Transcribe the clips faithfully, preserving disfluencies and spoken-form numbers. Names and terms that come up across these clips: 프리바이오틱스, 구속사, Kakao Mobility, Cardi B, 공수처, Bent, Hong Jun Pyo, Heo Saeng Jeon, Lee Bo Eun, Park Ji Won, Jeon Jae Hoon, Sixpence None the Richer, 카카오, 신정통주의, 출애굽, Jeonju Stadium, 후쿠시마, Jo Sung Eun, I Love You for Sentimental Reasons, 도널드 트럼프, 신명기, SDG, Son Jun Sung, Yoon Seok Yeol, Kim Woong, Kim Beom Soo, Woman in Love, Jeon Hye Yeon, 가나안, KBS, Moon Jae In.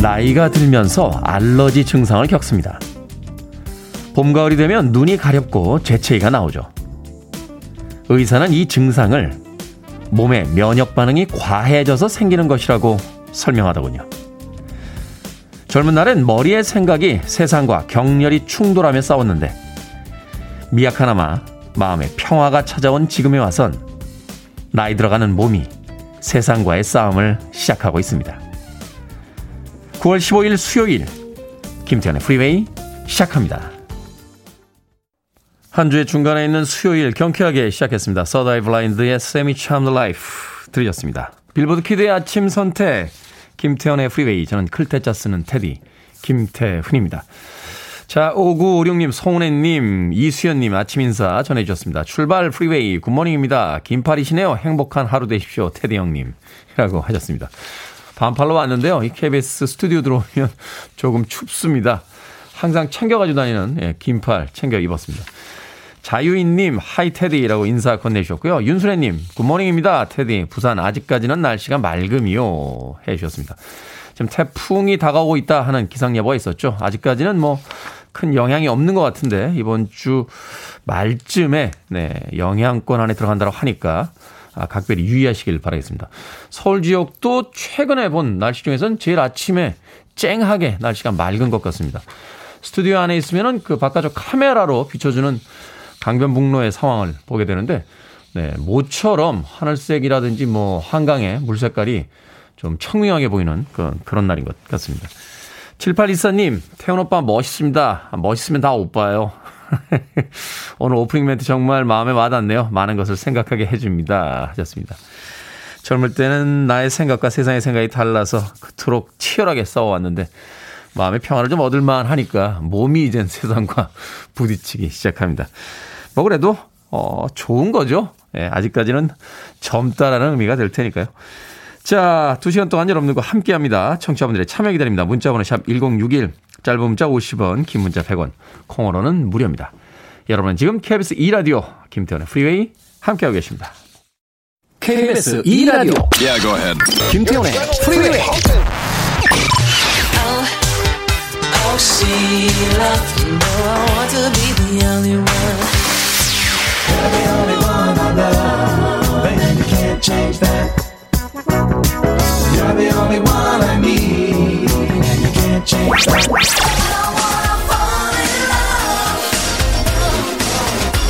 나이가 들면서 알러지 증상을 겪습니다. 봄, 가을이 되면 눈이 가렵고 재채기가 나오죠. 의사는 이 증상을 몸의 면역 반응이 과해져서 생기는 것이라고 설명하더군요. 젊은 날엔 머리의 생각이 세상과 격렬히 충돌하며 싸웠는데 미약하나마 마음의 평화가 찾아온 지금에 와선 나이 들어가는 몸이 세상과의 싸움을 시작하고 있습니다. 구월 십오일 수요일, 김태현의 프리웨이 시작합니다. 한 주의 중간에 있는 수요일 경쾌하게 시작했습니다. Third Eye Blind의 Semi Charmed Life 들으셨습니다. 빌보드 키드의 아침 선택, 김태현의 프리웨이. 저는 클테짜 쓰는 테디 김태훈입니다. 자, 오구오육님, 송은혜님, 이수연님 아침 인사 전해주셨습니다. 출발 프리웨이 굿모닝입니다. 긴팔이시네요. 행복한 하루 되십시오. 테디 형님 이라고 하셨습니다. 반팔로 왔는데요. 이 케이비에스 스튜디오 들어오면 조금 춥습니다. 항상 챙겨가지고 다니는 예, 긴팔 챙겨 입었습니다. 자유인님, 하이 테디라고 인사 건네주셨고요. 윤수래님, 굿모닝입니다. 테디, 부산 아직까지는 날씨가 맑음이요 해주셨습니다. 지금 태풍이 다가오고 있다 하는 기상 예보가 있었죠. 아직까지는 뭐 큰 영향이 없는 것 같은데 이번 주 말쯤에 네, 영향권 안에 들어간다고 하니까 아, 각별히 유의하시길 바라겠습니다. 서울 지역도 최근에 본 날씨 중에서는 제일 아침에 쨍하게 날씨가 맑은 것 같습니다. 스튜디오 안에 있으면은 그 바깥쪽 카메라로 비춰주는 강변북로의 상황을 보게 되는데, 네, 모처럼 하늘색이라든지 뭐 한강의 물 색깔이 좀 청명하게 보이는 그런, 그런 날인 것 같습니다. 칠팔이사님, 태훈 오빠 멋있습니다. 멋있으면 다 오빠예요. 오늘 오프닝 멘트 정말 마음에 와닿네요. 많은 것을 생각하게 해줍니다. 하셨습니다. 젊을 때는 나의 생각과 세상의 생각이 달라서 그토록 치열하게 싸워왔는데, 마음의 평화를 좀 얻을만 하니까 몸이 이젠 세상과 부딪히기 시작합니다. 뭐 그래도 어, 좋은 거죠. 예, 아직까지는 젊다라는 의미가 될 테니까요. 자, 두 시간 동안 여러분들과 함께합니다. 청취자분들의 참여 기다립니다. 문자번호 샵 일공육일, 짧은 문자 오십 원, 긴 문자 백 원, 콩으로는 무료입니다. 여러분은 지금 케이비에스 이 라디오 김태현의 프리웨이 함께하고 계십니다. 케이비에스 이 라디오 yeah, go ahead. 김태현의 프리웨이. She left me, though I want to be the only one. You're the only one I love, baby, you can't change that. You're the only one I need, and you can't change that. I don't wanna fall in love.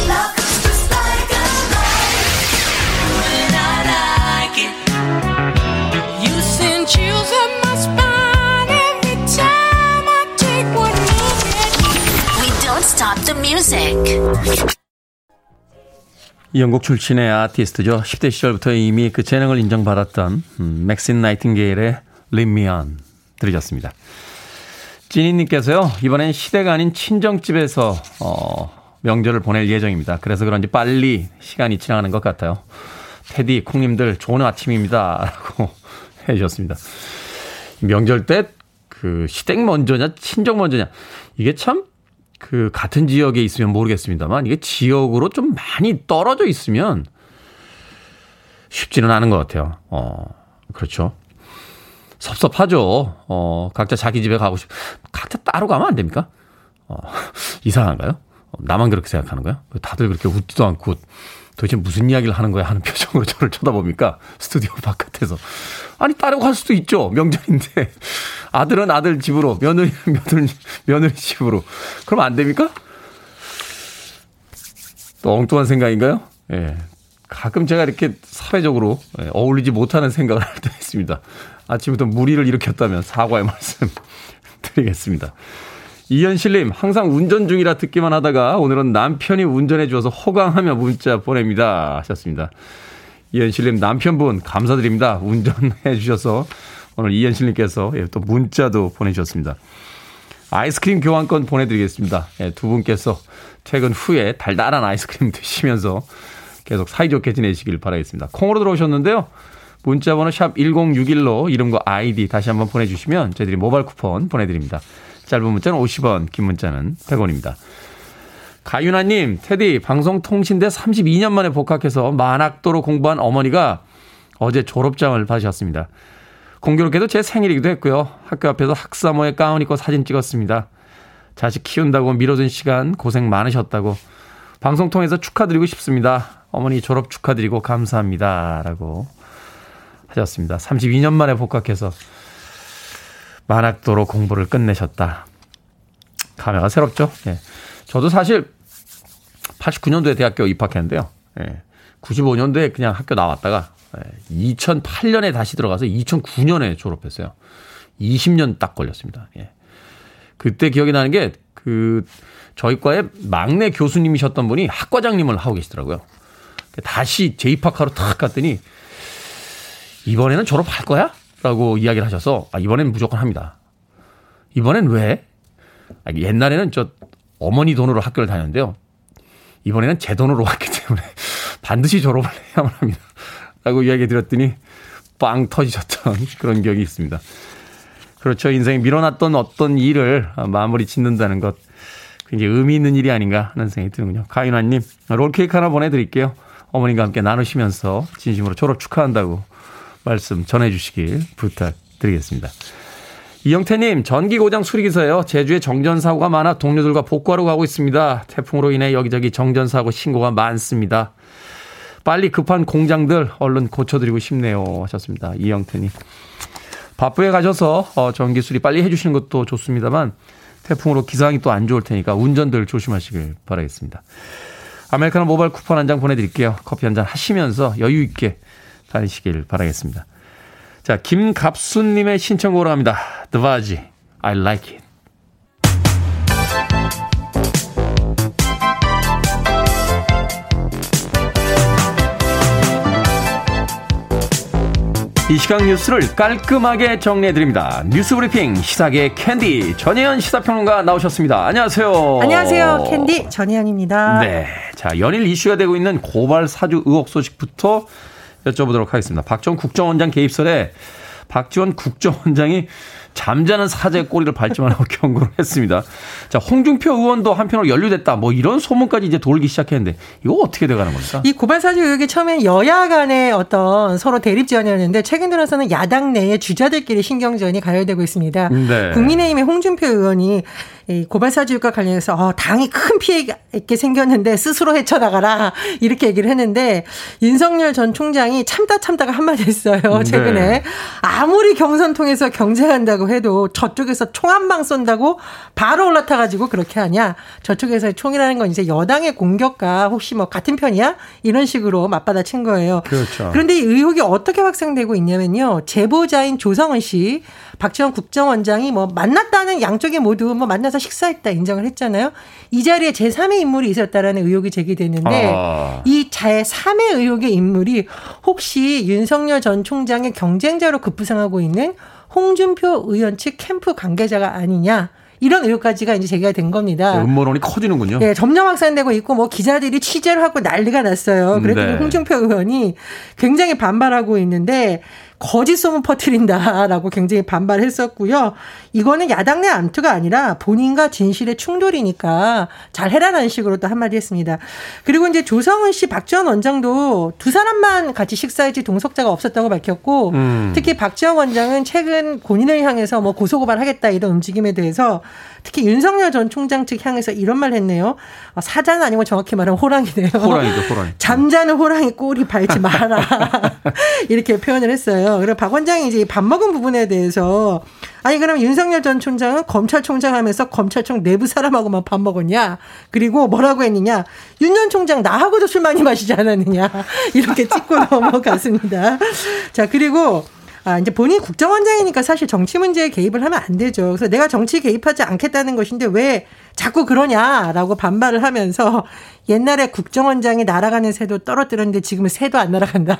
Love is just like a light, when I like it. You send chills up my spine. Stop the music. 영국 출신의 아티스트죠. 십 대 시절부터 이미 그 재능을 인정받았던 음, 맥신 나이팅게일의 Lead Me On 들으셨습니다. 진희님께서요, 이번엔 시댁 아닌 친정집에서 어, 명절을 보낼 예정입니다. 그래서 그런지 빨리 시간이 지나가는 것 같아요. 테디, 콩님들 좋은 아침입니다. 라고 해주셨습니다. 명절 때 그 시댁 먼저냐 친정 먼저냐, 이게 참 그 같은 지역에 있으면 모르겠습니다만 이게 지역으로 좀 많이 떨어져 있으면 쉽지는 않은 것 같아요. 어, 그렇죠. 섭섭하죠. 어, 각자 자기 집에 가고 싶. 각자 따로 가면 안 됩니까? 어, 이상한가요? 나만 그렇게 생각하는 거야? 다들 그렇게 웃지도 않고 도대체 무슨 이야기를 하는 거야 하는 표정으로 저를 쳐다봅니까? 스튜디오 바깥에서. 아니, 따로 갈 수도 있죠. 명절인데. 아들은 아들 집으로, 며느리는 며느리, 며느리 집으로. 그럼 안 됩니까? 또 엉뚱한 생각인가요? 예. 가끔 제가 이렇게 사회적으로 어울리지 못하는 생각을 할 때 있습니다. 아침부터 무리를 일으켰다면 사과의 말씀 드리겠습니다. 이현실님, 항상 운전 중이라 듣기만 하다가 오늘은 남편이 운전해 주어서 호강하며 문자 보냅니다. 하셨습니다. 이현실님, 남편분 감사드립니다. 운전해 주셔서 오늘 이현실님께서 또 문자도 보내주셨습니다. 아이스크림 교환권 보내드리겠습니다. 두 분께서 퇴근 후에 달달한 아이스크림 드시면서 계속 사이좋게 지내시길 바라겠습니다. 콩으로 들어오셨는데요. 문자번호 샵 일공육일로 이름과 아이디 다시 한번 보내주시면 저희들이 모바일 쿠폰 보내드립니다. 짧은 문자는 오십 원, 긴 문자는 백 원입니다. 가윤아님, 테디, 방송통신대 삼십이 년 만에 복학해서 만학도로 공부한 어머니가 어제 졸업장을 받으셨습니다. 공교롭게도 제 생일이기도 했고요. 학교 앞에서 학사모에 가운 입고 사진 찍었습니다. 자식 키운다고 밀어준 시간 고생 많으셨다고 방송 통해서 축하드리고 싶습니다. 어머니 졸업 축하드리고 감사합니다. 라고 하셨습니다. 삼십이 년 만에 복학해서 만학도로 공부를 끝내셨다. 감회가 새롭죠. 예. 저도 사실 팔십구 년도에 대학교 입학했는데요. 예. 구십오 년도에 그냥 학교 나왔다가 예. 이천팔 년에 다시 들어가서 이천구 년에 졸업했어요. 이십 년 딱 걸렸습니다. 예. 그때 기억이 나는 게 그 저희 과의 막내 교수님이셨던 분이 학과장님을 하고 계시더라고요. 다시 재입학하러 탁 갔더니 이번에는 졸업할 거야? 라고 이야기를 하셔서 아, 이번엔 무조건 합니다. 이번엔 왜? 아, 옛날에는 저 어머니 돈으로 학교를 다녔는데요. 이번에는 제 돈으로 왔기 때문에 반드시 졸업을 해야만 합니다. 라고 이야기 드렸더니 빵 터지셨던 그런 기억이 있습니다. 그렇죠. 인생에 밀어놨던 어떤 일을 마무리 짓는다는 것. 굉장히 의미 있는 일이 아닌가 하는 생각이 드는군요. 가윤환님, 롤케이크 하나 보내드릴게요. 어머님과 함께 나누시면서 진심으로 졸업 축하한다고 말씀 전해주시길 부탁드리겠습니다. 이영태님, 전기고장 수리기사예요. 제주에 정전사고가 많아 동료들과 복구하러 가고 있습니다. 태풍으로 인해 여기저기 정전사고 신고가 많습니다. 빨리 급한 공장들 얼른 고쳐드리고 싶네요. 하셨습니다. 이영태님. 바쁘게 가셔서 전기 수리 빨리 해주시는 것도 좋습니다만 태풍으로 기상이 또 안 좋을 테니까 운전들 조심하시길 바라겠습니다. 아메리카노 모바일 쿠폰 한 장 보내드릴게요. 커피 한 잔 하시면서 여유 있게 다니시길 바라겠습니다. 자, 김갑순님의 신청곡으로 갑니다. The Vazzy, I Like It. 이 시각 뉴스를 깔끔하게 정리해드립니다. 뉴스브리핑 시사계 캔디 전혜연 시사평론가 나오셨습니다. 안녕하세요. 안녕하세요. 캔디 전혜연입니다. 네, 자 연일 이슈가 되고 있는 고발 사주 의혹 소식부터 여쭤보도록 하겠습니다. 박지원 국정원장 개입설에 박지원 국정원장이 잠자는 사자의 꼬리를 밟지 말라고 경고를 했습니다. 자, 홍준표 의원도 한편으로 연루됐다. 뭐 이런 소문까지 이제 돌기 시작했는데 이거 어떻게 돼가는 겁니까? 이 고발사주 의혹이 처음엔 여야 간의 어떤 서로 대립전이었는데 최근 들어서는 야당 내의 주자들끼리 신경전이 가열되고 있습니다. 네. 국민의힘의 홍준표 의원이 이 고발사주의과 관련해서 어, 당이 큰 피해가 있게 생겼는데 스스로 헤쳐나가라 이렇게 얘기를 했는데 윤석열 전 총장이 참다 참다가 한마디 했어요. 최근에. 네. 아무리 경선 통해서 경쟁한다고 해도 저쪽에서 총 한 방 쏜다고 바로 올라타가지고 그렇게 하냐. 저쪽에서의 총이라는 건 이제 여당의 공격과 혹시 뭐 같은 편이야? 이런 식으로 맞받아친 거예요. 그렇죠. 그런데 이 의혹이 어떻게 확산되고 있냐면요. 제보자인 조성은 씨, 박지원 국정원장이 뭐 만났다는 양쪽에 모두 뭐 만나서 식사했다 인정을 했잖아요. 이 자리에 제삼의 인물이 있었다라는 의혹이 제기되는데 아. 이 제삼의 의혹의 인물이 혹시 윤석열 전 총장의 경쟁자로 급부상하고 있는 홍준표 의원 측 캠프 관계자가 아니냐. 이런 의혹까지가 이제 제기가 된 겁니다. 음모론이 커지는군요. 네, 점점 확산되고 있고 뭐 기자들이 취재를 하고 난리가 났어요. 그랬더니 네. 홍준표 의원이 굉장히 반발하고 있는데 거짓 소문 퍼뜨린다라고 굉장히 반발했었고요. 이거는 야당 내 암투가 아니라 본인과 진실의 충돌이니까 잘해라라는 식으로 또 한마디 했습니다. 그리고 이제 조성은 씨, 박지원 원장도 두 사람만 같이 식사했지 동석자가 없었다고 밝혔고 음. 특히 박지원 원장은 최근 본인을 향해서 뭐 고소고발하겠다 이런 움직임에 대해서 특히 윤석열 전 총장 측 향해서 이런 말 했네요. 사자는 아니고 정확히 말하면 호랑이네요. 호랑이죠, 호랑이. 잠자는 호랑이 꼬리 밟지 마라. 이렇게 표현을 했어요. 그리고 박 원장이 이제 밥 먹은 부분에 대해서 아니 그럼 윤석열 전 총장은 검찰총장 하면서 검찰청 내부 사람하고만 밥 먹었냐. 그리고 뭐라고 했느냐. 윤 전 총장 나하고도 술 많이 마시지 않았느냐. 이렇게 찍고 넘어갔습니다. 자 그리고 아, 이제 본인 국정원장이니까 사실 정치 문제에 개입을 하면 안 되죠. 그래서 내가 정치에 개입하지 않겠다는 것인데 왜 자꾸 그러냐라고 반발을 하면서 옛날에 국정원장이 날아가는 새도 떨어뜨렸는데 지금은 새도 안 날아간다.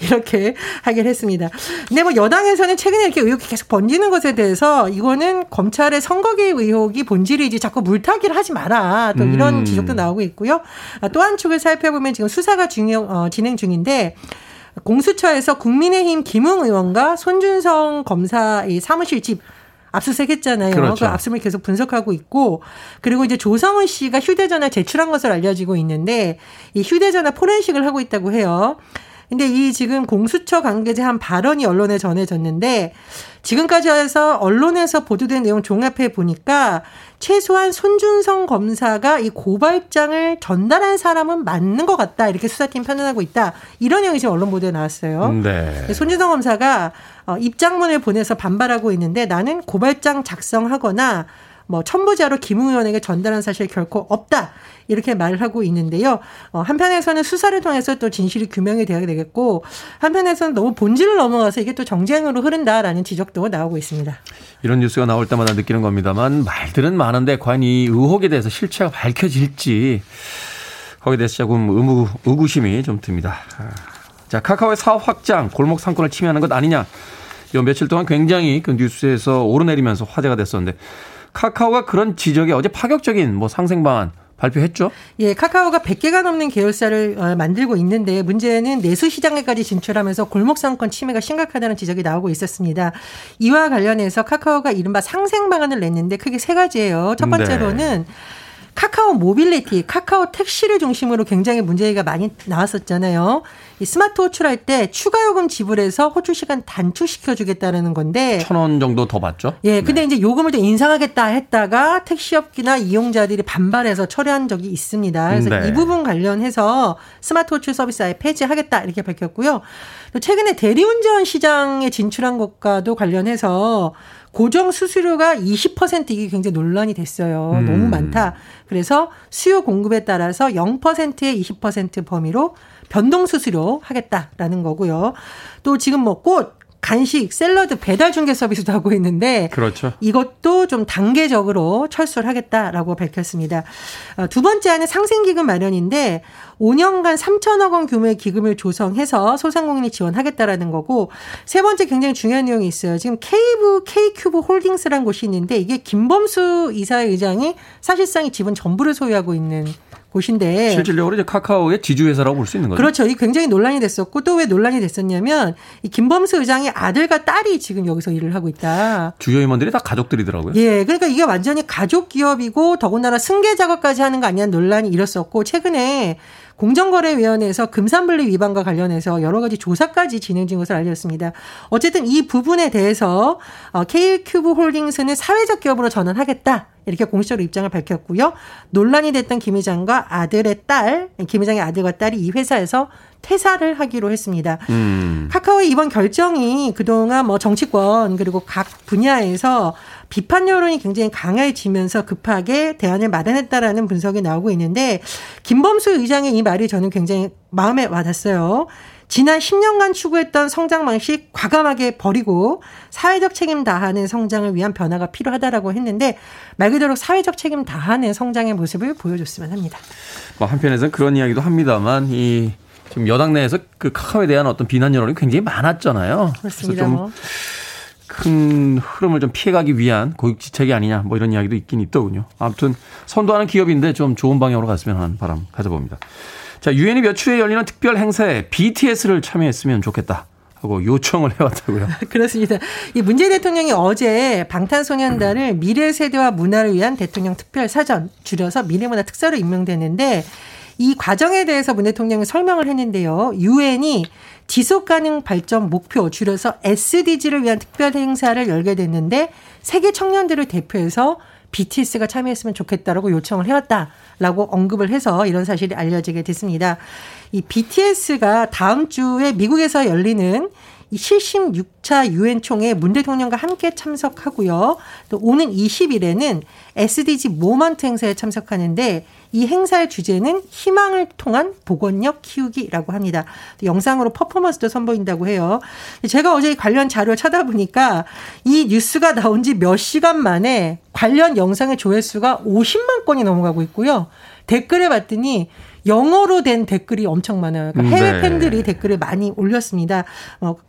이렇게 하긴 했습니다. 근데 뭐 여당에서는 최근에 이렇게 의혹이 계속 번지는 것에 대해서 이거는 검찰의 선거 개입 의혹이 본질이지 자꾸 물타기를 하지 마라. 또 이런 음. 지적도 나오고 있고요. 아, 또 한 축을 살펴보면 지금 수사가 중요, 어, 진행 중인데 공수처에서 국민의힘 김웅 의원과 손준성 검사의 사무실 집 압수수색했잖아요. 그렇죠. 그 압수물 계속 분석하고 있고 그리고 이제 조성은 씨가 휴대전화 제출한 것을 알려지고 있는데 이 휴대전화 포렌식을 하고 있다고 해요. 근데 이 지금 공수처 관계자 한 발언이 언론에 전해졌는데 지금까지 해서 언론에서 보도된 내용 종합해 보니까 최소한 손준성 검사가 이 고발장을 전달한 사람은 맞는 것 같다. 이렇게 수사팀 판단하고 있다. 이런 내용이 지금 언론 보도에 나왔어요. 네. 손준성 검사가 입장문을 보내서 반발하고 있는데 나는 고발장 작성하거나 뭐 첨부자로 김 의원에게 전달한 사실 결코 없다. 이렇게 말을 하고 있는데요. 어, 한편에서는 수사를 통해서 또 진실이 규명이 되어야 되겠고 한편에서는 너무 본질을 넘어가서 이게 또 정쟁으로 흐른다라는 지적도 나오고 있습니다. 이런 뉴스가 나올 때마다 느끼는 겁니다만 말들은 많은데 과연 이 의혹에 대해서 실체가 밝혀질지 거기에 대해서 조금 의무, 의구심이 좀 듭니다. 자, 카카오의 사업 확장, 골목 상권을 침해하는 것 아니냐. 요 며칠 동안 굉장히 그 뉴스에서 오르내리면서 화제가 됐었는데 카카오가 그런 지적에 어제 파격적인 뭐 상생 방안 발표했죠? 예, 카카오가 백 개가 넘는 계열사를 만들고 있는데 문제는 내수 시장에까지 진출하면서 골목 상권 침해가 심각하다는 지적이 나오고 있었습니다. 이와 관련해서 카카오가 이른바 상생 방안을 냈는데 크게 세 가지예요. 첫 번째로는 네. 카카오 모빌리티, 카카오 택시를 중심으로 굉장히 문제가 많이 나왔었잖아요. 이 스마트 호출할 때 추가 요금 지불해서 호출 시간 단축시켜주겠다는 건데. 천 원 정도 더 받죠? 예. 근데 네. 이제 요금을 더 인상하겠다 했다가 택시업계나 이용자들이 반발해서 철회한 적이 있습니다. 그래서 네. 이 부분 관련해서 스마트 호출 서비스 아예 폐지하겠다 이렇게 밝혔고요. 또 최근에 대리운전 시장에 진출한 것과도 관련해서 고정 수수료가 이십 퍼센트 이게 굉장히 논란이 됐어요. 음. 너무 많다. 그래서 수요 공급에 따라서 영 퍼센트의 이십 퍼센트 범위로 변동 수수료 하겠다라는 거고요. 또 지금 뭐 꽃, 간식, 샐러드 배달 중개 서비스도 하고 있는데 그렇죠. 이것도 좀 단계적으로 철수를 하겠다라고 밝혔습니다. 두 번째는 상생기금 마련인데 오 년간 삼천억 원 규모의 기금을 조성해서 소상공인이 지원하겠다라는 거고 세 번째 굉장히 중요한 내용이 있어요. 지금 K부, K큐브 홀딩스라는 곳이 있는데 이게 김범수 이사회장이 사실상 이 지분 전부를 소유하고 있는 곳인데 실질적으로 이제 카카오의 지주회사라고 볼 수 있는 거죠. 그렇죠. 이 굉장히 논란이 됐었고 또 왜 논란이 됐었냐면 이 김범수 의장의 아들과 딸이 지금 여기서 일을 하고 있다. 주요 임원들이 다 가족들이더라고요. 예, 그러니까 이게 완전히 가족 기업이고 더군다나 승계 작업까지 하는 거 아니냐는 논란이 일었었고 최근에 공정거래위원회에서 금산분리 위반과 관련해서 여러 가지 조사까지 진행 중인 것을 알렸습니다. 어쨌든 이 부분에 대해서 K큐브 홀딩스는 사회적 기업으로 전환하겠다. 이렇게 공식적으로 입장을 밝혔고요. 논란이 됐던 김 회장과 아들의 딸, 김 회장의 아들과 딸이 이 회사에서 퇴사를 하기로 했습니다. 음. 카카오의 이번 결정이 그동안 뭐 정치권 그리고 각 분야에서 비판 여론이 굉장히 강해지면서 급하게 대안을 마련했다라는 분석이 나오고 있는데 김범수 의장의 이 말이 저는 굉장히 마음에 와닿았어요. 지난 십 년간 추구했던 성장 방식 과감하게 버리고 사회적 책임 다하는 성장을 위한 변화가 필요하다라고 했는데 말 그대로 사회적 책임 다하는 성장의 모습을 보여줬으면 합니다. 뭐 한편에서는 그런 이야기도 합니다만 이 지금 여당 내에서 그 카카오에 대한 어떤 비난 여론이 굉장히 많았잖아요. 그렇습니다. 그래서 좀 큰 흐름을 좀 피해가기 위한 고육지책이 아니냐 뭐 이런 이야기도 있긴 있더군요. 아무튼 선도하는 기업인데 좀 좋은 방향으로 갔으면 하는 바람 가져봅니다. 자, 유엔이 며칠 후에 열리는 특별 행사에 비티에스를 참여했으면 좋겠다 하고 요청을 해왔다고요. 그렇습니다. 이 문재인 대통령이 어제 방탄소년단을 미래 세대와 문화를 위한 대통령 특별 사전 줄여서 미래문화 특사로 임명됐는데 이 과정에 대해서 문 대통령이 설명을 했는데요. 유엔이 지속가능 발전 목표 줄여서 에스디지를 위한 특별 행사를 열게 됐는데 세계 청년들을 대표해서 비티에스가 참여했으면 좋겠다라고 요청을 해왔다라고 언급을 해서 이런 사실이 알려지게 됐습니다. 이 비티에스가 다음 주에 미국에서 열리는 이 칠십육 차 유엔 총회에 문 대통령과 함께 참석하고요. 또 오는 이십 일에는 에스디지 모먼트 행사에 참석하는데 이 행사의 주제는 희망을 통한 보건력 키우기라고 합니다. 영상으로 퍼포먼스도 선보인다고 해요. 제가 어제 관련 자료를 찾아보니까 이 뉴스가 나온 지 몇 시간 만에 관련 영상의 조회수가 오십만 건이 넘어가고 있고요. 댓글을 봤더니 영어로 된 댓글이 엄청 많아요. 그러니까 해외 네. 팬들이 댓글을 많이 올렸습니다.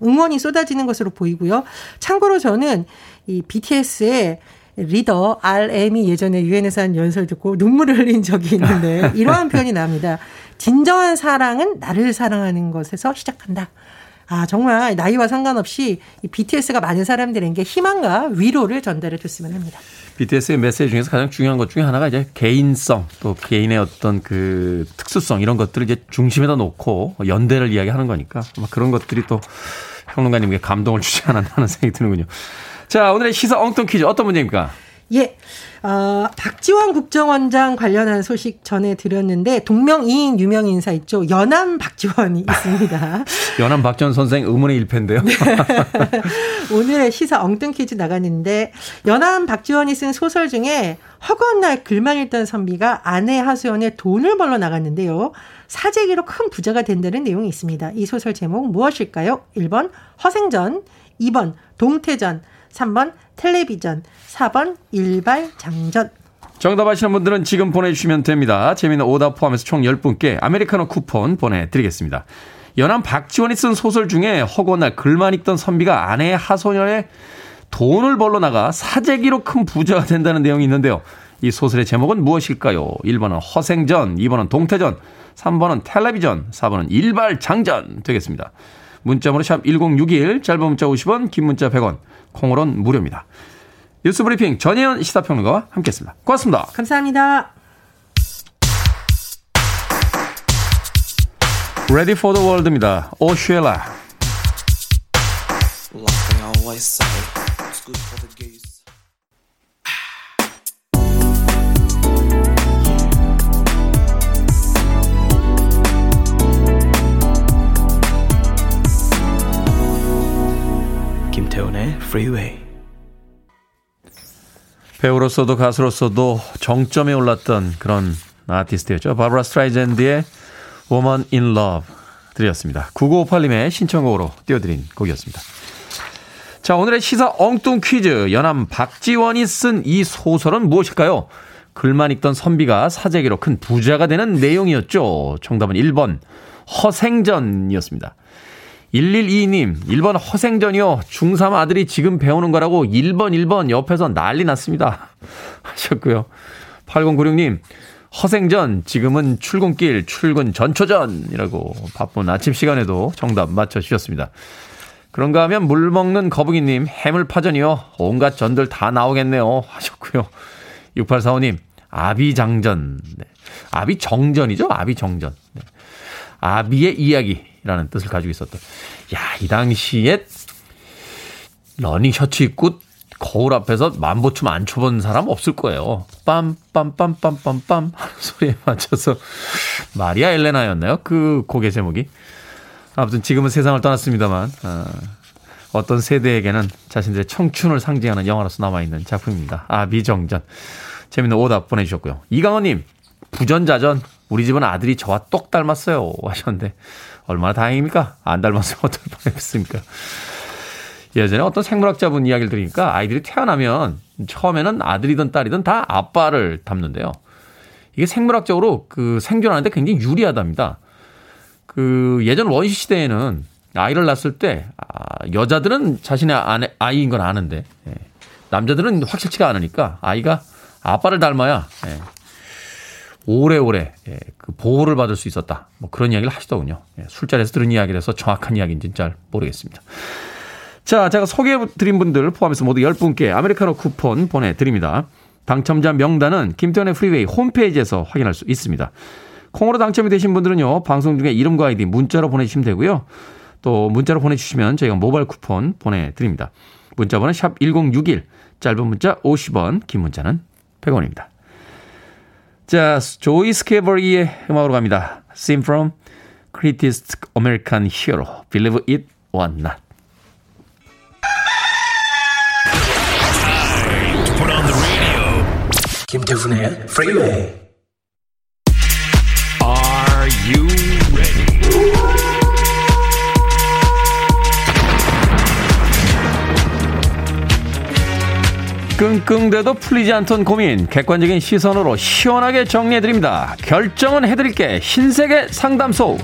응원이 쏟아지는 것으로 보이고요. 참고로 저는 이 비티에스의 리더 알엠이 예전에 유엔에서 한 연설 듣고 눈물을 흘린 적이 있는데 이러한 표현이 나옵니다. 진정한 사랑은 나를 사랑하는 것에서 시작한다. 아, 정말 나이와 상관없이 이 비티에스가 많은 사람들에게 희망과 위로를 전달해 줬으면 합니다. 비티에스의 메시지 중에서 가장 중요한 것 중에 하나가 이제 개인성, 또 개인의 어떤 그 특수성 이런 것들을 이제 중심에다 놓고 연대를 이야기하는 거니까 아마 그런 것들이 또 평론가님께 감동을 주지 않았나 하는 생각이 드는군요. 자, 오늘의 시사 엉뚱 퀴즈 어떤 문제입니까? 예, 어, 박지원 국정원장 관련한 소식 전해드렸는데 동명이인 유명 인사 있죠. 연암 박지원이 있습니다. 연암 박지원 선생 의문의 일패인데요. 네. 오늘의 시사 엉뚱 퀴즈 나가는데 연암 박지원이 쓴 소설 중에 허구한날 글만 읽던 선비가 아내 하수연의 돈을 벌러 나갔는데요. 사재기로 큰 부자가 된다는 내용이 있습니다. 이 소설 제목 무엇일까요? 일 번 허생전, 이 번 동태전, 삼 번 텔레비전, 사 번 일발장전. 정답 아시는 분들은 지금 보내주시면 됩니다. 재미있는 오답 포함해서 총 열 분께 아메리카노 쿠폰 보내드리겠습니다. 연암 박지원이 쓴 소설 중에 허구한날 글만 읽던 선비가 아내 하소연의 돈을 벌러 나가 사재기로 큰 부자가 된다는 내용이 있는데요. 이 소설의 제목은 무엇일까요? 일 번은 허생전, 이 번은 동태전, 삼 번은 텔레비전, 사 번은 일발장전 되겠습니다. 문자번호 샵 일공육일, 짧은 문자 오십 원, 긴 문자 백 원, 콩으론 무료입니다. 뉴스 브리핑 전혜연 시사평론가와 함께했습니다. 고맙습니다. 감사합니다. Ready for the World입니다. 오슈엘라. 김태훈의 Freeway. 배우로서도 가수로서도 정점에 올랐던 그런 아티스트였죠. 바브라 스트라이젠드의 Woman in Love 드렸습니다. 구구오팔님의 신청곡으로 띄워드린 곡이었습니다. 자, 오늘의 시사 엉뚱 퀴즈. 연암 박지원이 쓴 이 소설은 무엇일까요? 글만 읽던 선비가 사재기로 큰 부자가 되는 내용이었죠. 정답은 일 번 허생전이었습니다. 일일이이님, 일 번 허생전이요. 중삼 아들이 지금 배우는 거라고 일 번, 일 번 옆에서 난리 났습니다 하셨고요. 팔공구육님, 허생전, 지금은 출근길, 출근 전초전이라고 바쁜 아침 시간에도 정답 맞춰주셨습니다. 그런가 하면 물 먹는 거북이님, 해물파전이요. 온갖 전들 다 나오겠네요 하셨고요. 육팔사오님, 아비장전, 네. 아비정전이죠. 아비정전. 네. 아비의 이야기. 라는 뜻을 가지고 있었던. 야, 이 당시에 러닝 셔츠 입고 거울 앞에서 만보춤 안 춰본 사람 없을 거예요. 빰빰빰빰빰빰 하는 소리에 맞춰서 마리아 엘레나였나요? 그 곡의 제목이. 아무튼 지금은 세상을 떠났습니다만 아, 어떤 세대에게는 자신들의 청춘을 상징하는 영화로서 남아있는 작품입니다. 아비정전. 재미있는 오답 보내주셨고요. 이강원님, 부전자전. 우리 집은 아들이 저와 똑 닮았어요 하셨는데 얼마나 다행입니까? 안 닮았으면 어떨 뻔했습니까? 예전에 어떤 생물학자분 이야기를 들으니까 아이들이 태어나면 처음에는 아들이든 딸이든 다 아빠를 닮는데요. 이게 생물학적으로 그 생존하는데 굉장히 유리하답니다. 그 예전 원시 시대에는 아이를 낳았을 때 여자들은 자신의 아내, 아이인 건 아는데 남자들은 확실치가 않으니까 아이가 아빠를 닮아야 오래오래 그 보호를 받을 수 있었다. 뭐 그런 이야기를 하시더군요. 술자리에서 들은 이야기라서 정확한 이야기인지는 잘 모르겠습니다. 자, 제가 소개해드린 분들 포함해서 모두 열 분께 아메리카노 쿠폰 보내드립니다. 당첨자 명단은 김태현의 프리웨이 홈페이지에서 확인할 수 있습니다. 콩으로 당첨이 되신 분들은요. 방송 중에 이름과 아이디 문자로 보내주시면 되고요. 또 문자로 보내주시면 저희가 모바일 쿠폰 보내드립니다. 문자번호는 샵 일공육일, 짧은 문자 오십 원, 긴 문자는 백 원입니다. 자, 조이 스케버리의 음악으로 갑니다. Seen from Greatest American Hero, Believe It or Not. Time to put on the radio. 김태훈의 Freeway. Are you ready? 끙끙대도 풀리지 않던 고민, 객관적인 시선으로 시원하게 정리해드립니다. 결정은 해드릴게. 신세계 상담소.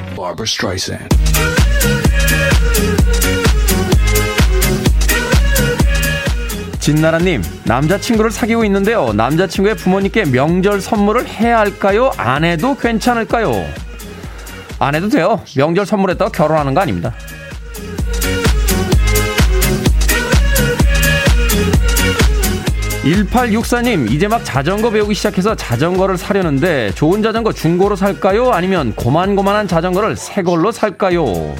진나라님, 남자친구를 사귀고 있는데요. 남자친구의 부모님께 명절 선물을 해야 할까요? 안 해도 괜찮을까요? 안 해도 돼요. 명절 선물했다고 결혼하는 거 아닙니다. 일팔육사 님, 이제 막 자전거 배우기 시작해서 자전거를 사려는데 좋은 자전거 중고로 살까요? 아니면 고만고만한 자전거를 새 걸로 살까요?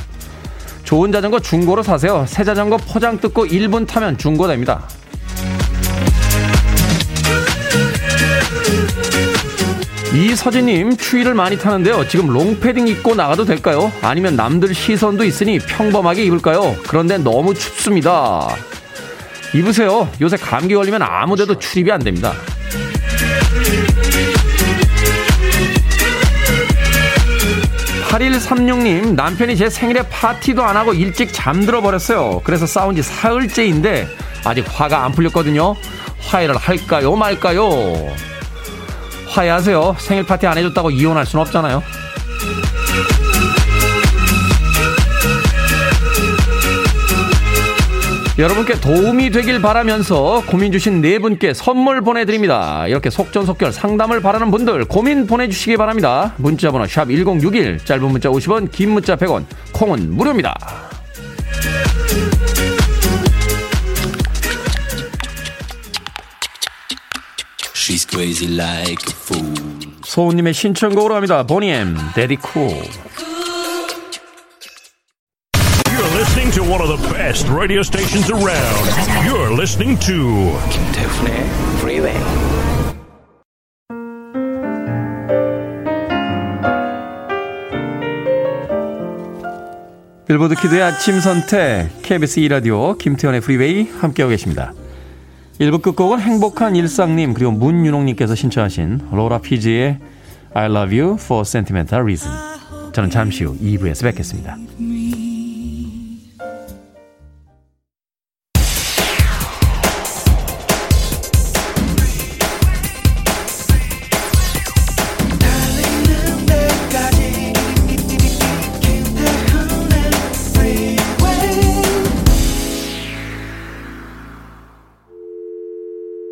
좋은 자전거 중고로 사세요. 새 자전거 포장 뜯고 일 분 타면 중고됩니다. 이서진님, 추위를 많이 타는데요. 지금 롱패딩 입고 나가도 될까요? 아니면 남들 시선도 있으니 평범하게 입을까요? 그런데 너무 춥습니다. 입으세요. 요새 감기 걸리면 아무데도 출입이 안 됩니다. 팔일삼육 님, 남편이 제 생일에 파티도 안 하고 일찍 잠들어 버렸어요. 그래서 싸운 지 사흘째인데 아직 화가 안 풀렸거든요. 화해를 할까요 말까요? 화해하세요. 생일 파티 안 해줬다고 이혼할 순 없잖아요. 여러분께 도움이 되길 바라면서 고민 주신 네 분께 선물 보내드립니다. 이렇게 속전속결 상담을 바라는 분들 고민 보내주시기 바랍니다. 문자번호 샵 일공육일, 짧은 문자 오십 원, 긴 문자 백 원, 콩은 무료입니다. She's crazy like a fool. 소은님의 신청곡으로 합니다. 보니엠, 데디 쿨. You're listening to one of the best radio stations around. You're listening to 김태훈의 Freeway. 빌보드 키드의 아침 선택 케이비에스 이 라디오 김태훈의 Freeway 함께하고 계십니다. 일 부 끝곡은 행복한 일상님 그리고 문윤홍님께서 신청하신 로라 피지의 I Love You for Sentimental Reasons. 저는 잠시 후 이 부에서 뵙겠습니다.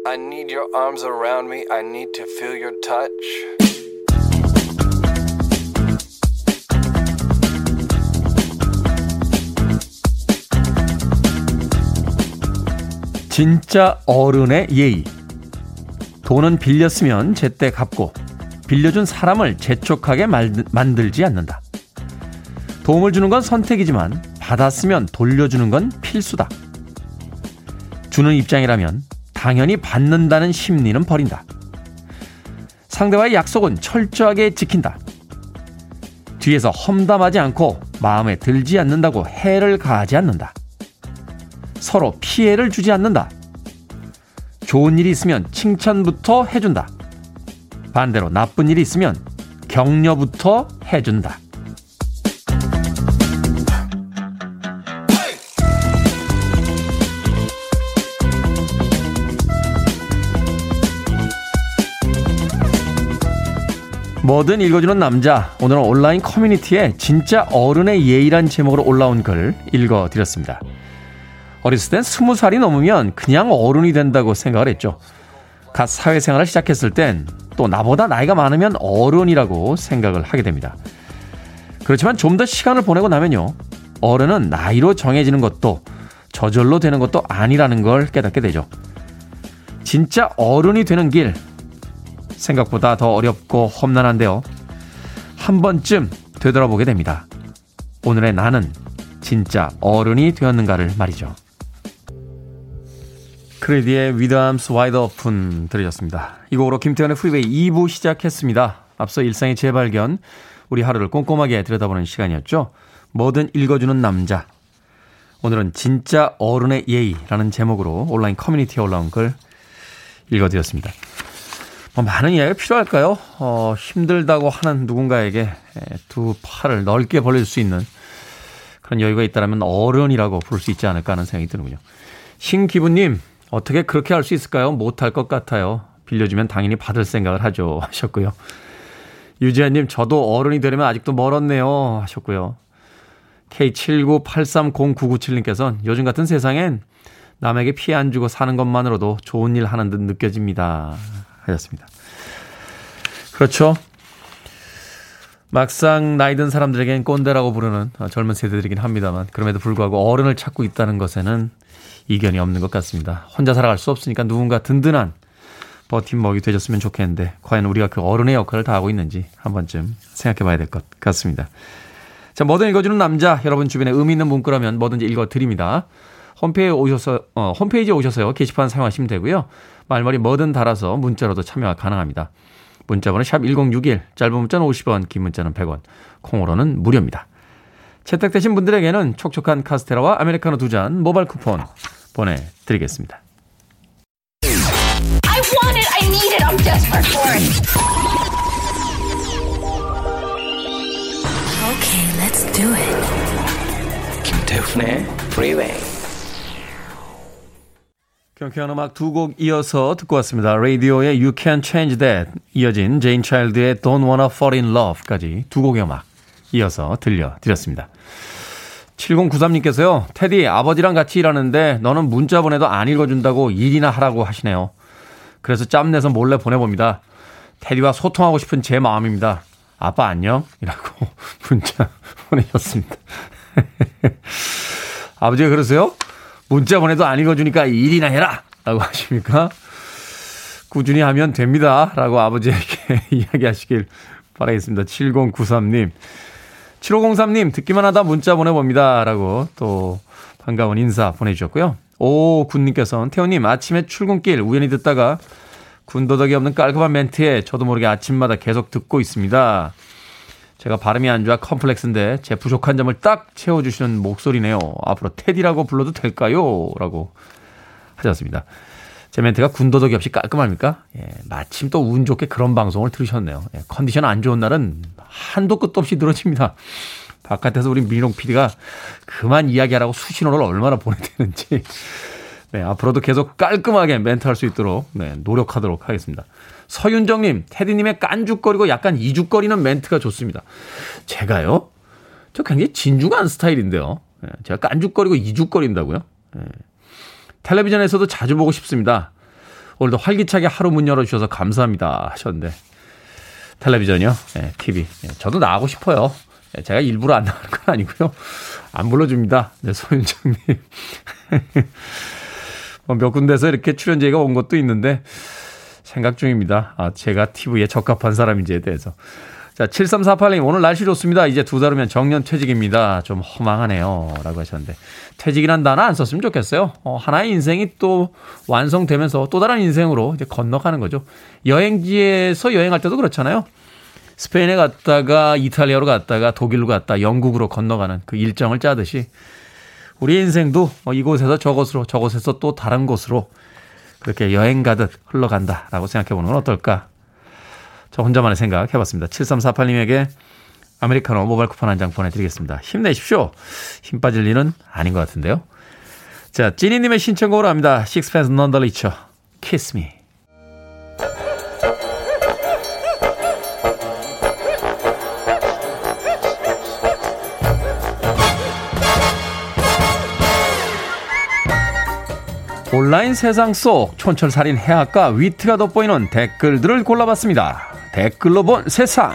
I need your arms around me. I need to feel your touch. 진짜 어른의 예의. 돈은 빌렸으면 제때 갚고 빌려준 사람을 재촉하게 만들지 않는다. 도움을 주는 건 선택이지만 받았으면 돌려주는 건 필수다. 주는 입장이라면 당연히 받는다는 심리는 버린다. 상대와의 약속은 철저하게 지킨다. 뒤에서 험담하지 않고 마음에 들지 않는다고 해를 가하지 않는다. 서로 피해를 주지 않는다. 좋은 일이 있으면 칭찬부터 해준다. 반대로 나쁜 일이 있으면 격려부터 해준다. 뭐든 읽어주는 남자, 오늘은 온라인 커뮤니티에 진짜 어른의 예의란 제목으로 올라온 글 읽어드렸습니다. 어렸을 땐 스무 살이 넘으면 그냥 어른이 된다고 생각을 했죠. 갓 사회생활을 시작했을 땐 또 나보다 나이가 많으면 어른이라고 생각을 하게 됩니다. 그렇지만 좀 더 시간을 보내고 나면요, 어른은 나이로 정해지는 것도 저절로 되는 것도 아니라는 걸 깨닫게 되죠. 진짜 어른이 되는 길, 생각보다 더 어렵고 험난한데요. 한 번쯤 되돌아보게 됩니다. 오늘의 나는 진짜 어른이 되었는가를 말이죠. 크레디의 With Arms Wide Open 들으셨습니다. 이 곡으로 김태현의 프리웨이 이 부 시작했습니다. 앞서 일상의 재발견, 우리 하루를 꼼꼼하게 들여다보는 시간이었죠. 뭐든 읽어주는 남자. 오늘은 진짜 어른의 예의라는 제목으로 온라인 커뮤니티에 올라온 글 읽어드렸습니다. 뭐 많은 이야기가 필요할까요? 어, 힘들다고 하는 누군가에게 두 팔을 넓게 벌릴 수 있는 그런 여유가 있다면 어른이라고 부를 수 있지 않을까 하는 생각이 드는군요. 신기부님, 어떻게 그렇게 할 수 있을까요? 못할 것 같아요. 빌려주면 당연히 받을 생각을 하죠, 하셨고요. 유지아님, 저도 어른이 되려면 아직도 멀었네요, 하셨고요. 케이 칠구팔삼공구구칠님께서는 요즘 같은 세상엔 남에게 피해 안 주고 사는 것만으로도 좋은 일 하는 듯 느껴집니다, 하셨습니다. 그렇죠. 막상 나이 든 사람들에겐 꼰대라고 부르는 젊은 세대들이긴 합니다만, 그럼에도 불구하고 어른을 찾고 있다는 것에는 이견이 없는 것 같습니다. 혼자 살아갈 수 없으니까 누군가 든든한 버팀목이 되셨으면 좋겠는데 과연 우리가 그 어른의 역할을 다하고 있는지 한 번쯤 생각해 봐야 될 것 같습니다. 자, 뭐든 읽어주는 남자, 여러분 주변에 의미 있는 문구라면 뭐든지 읽어드립니다. 홈페이지에 오셔서, 어, 홈페이지에 오셔서요. 게시판 사용하시면 되고요. 말머리 뭐든 달아서 문자로도 참여가 가능합니다. 문자번호 샵 천육십일, 짧은 문자는 오십 원, 긴 문자는 백 원, 콩으로는 무료입니다. 채택되신 분들에게는 촉촉한 카스테라와 아메리카노 두 잔 모바일 쿠폰 보내드리겠습니다. I want it, I need it, I'm desperate for it. Okay, let's do it. 김태훈의 Freeway. 경쾌한 음악 두 곡 이어서 듣고 왔습니다. 라디오의 You Can Change That, 이어진 제인 차일드의 Don't Wanna Fall In Love까지 두 곡의 음악 이어서 들려드렸습니다. 칠공구삼님께서요. 테디, 아버지랑 같이 일하는데 너는 문자 보내도 안 읽어준다고 일이나 하라고 하시네요. 그래서 짬내서 몰래 보내봅니다. 테디와 소통하고 싶은 제 마음입니다. 아빠 안녕? 이라고 문자 보내셨습니다. 아버지가 그러세요? 문자 보내도 안 읽어주니까 일이나 해라! 라고 하십니까? 꾸준히 하면 됩니다. 라고 아버지에게 이야기하시길 바라겠습니다. 칠공구삼님. 칠오공삼님, 듣기만 하다 문자 보내봅니다. 라고 또 반가운 인사 보내주셨고요. 오오군님께서는 태호님, 아침에 출근길 우연히 듣다가 군더더기 없는 깔끔한 멘트에 저도 모르게 아침마다 계속 듣고 있습니다. 제가 발음이 안 좋아 컴플렉스인데 제 부족한 점을 딱 채워주시는 목소리네요. 앞으로 테디라고 불러도 될까요? 라고 하셨습니다. 제 멘트가 군더더기 없이 깔끔합니까? 예, 마침 또 운 좋게 그런 방송을 들으셨네요. 예, 컨디션 안 좋은 날은 한도 끝도 없이 늘어집니다. 바깥에서 우리 민홍 피디가 그만 이야기하라고 수신호를 얼마나 보내대는지. 네, 앞으로도 계속 깔끔하게 멘트할 수 있도록 네, 노력하도록 하겠습니다. 서윤정님, 테디님의 깐죽거리고 약간 이죽거리는 멘트가 좋습니다. 제가요? 저 굉장히 진중한 스타일인데요. 제가 깐죽거리고 이죽거린다고요? 네. 텔레비전에서도 자주 보고 싶습니다. 오늘도 활기차게 하루 문 열어주셔서 감사합니다 하셨는데 텔레비전이요? 네, 티비. 네, 저도 나가고 싶어요. 네, 제가 일부러 안 나가는 건 아니고요. 안 불러줍니다. 네, 서윤정님. 몇 군데서 이렇게 출연제의가 온 것도 있는데 생각 중입니다. 아, 제가 티비에 적합한 사람인지에 대해서. 자, 칠삼사팔님, 오늘 날씨 좋습니다. 이제 두 달 후면 정년퇴직입니다. 좀 허망하네요. 라고 하셨는데 퇴직이란 단어 안 썼으면 좋겠어요. 어, 하나의 인생이 또 완성되면서 또 다른 인생으로 이제 건너가는 거죠. 여행지에서 여행할 때도 그렇잖아요. 스페인에 갔다가 이탈리아로 갔다가 독일로 갔다 영국으로 건너가는 그 일정을 짜듯이 우리의 인생도 이곳에서 저곳으로 저곳에서 또 다른 곳으로 그렇게 여행 가듯 흘러간다라고 생각해보는 건 어떨까? 저 혼자만의 생각 해봤습니다. 칠삼사팔님에게 아메리카노 모바일 쿠폰 한 장 보내드리겠습니다. 힘내십시오. 힘 빠질 일은 아닌 것 같은데요. 자, 찐이님의 신청곡으로 합니다. Sixpence None the Richer, Kiss Me. 온라인 세상 속 촌철살인 해학과 위트가 돋보이는 댓글들을 골라봤습니다. 댓글로 본 세상.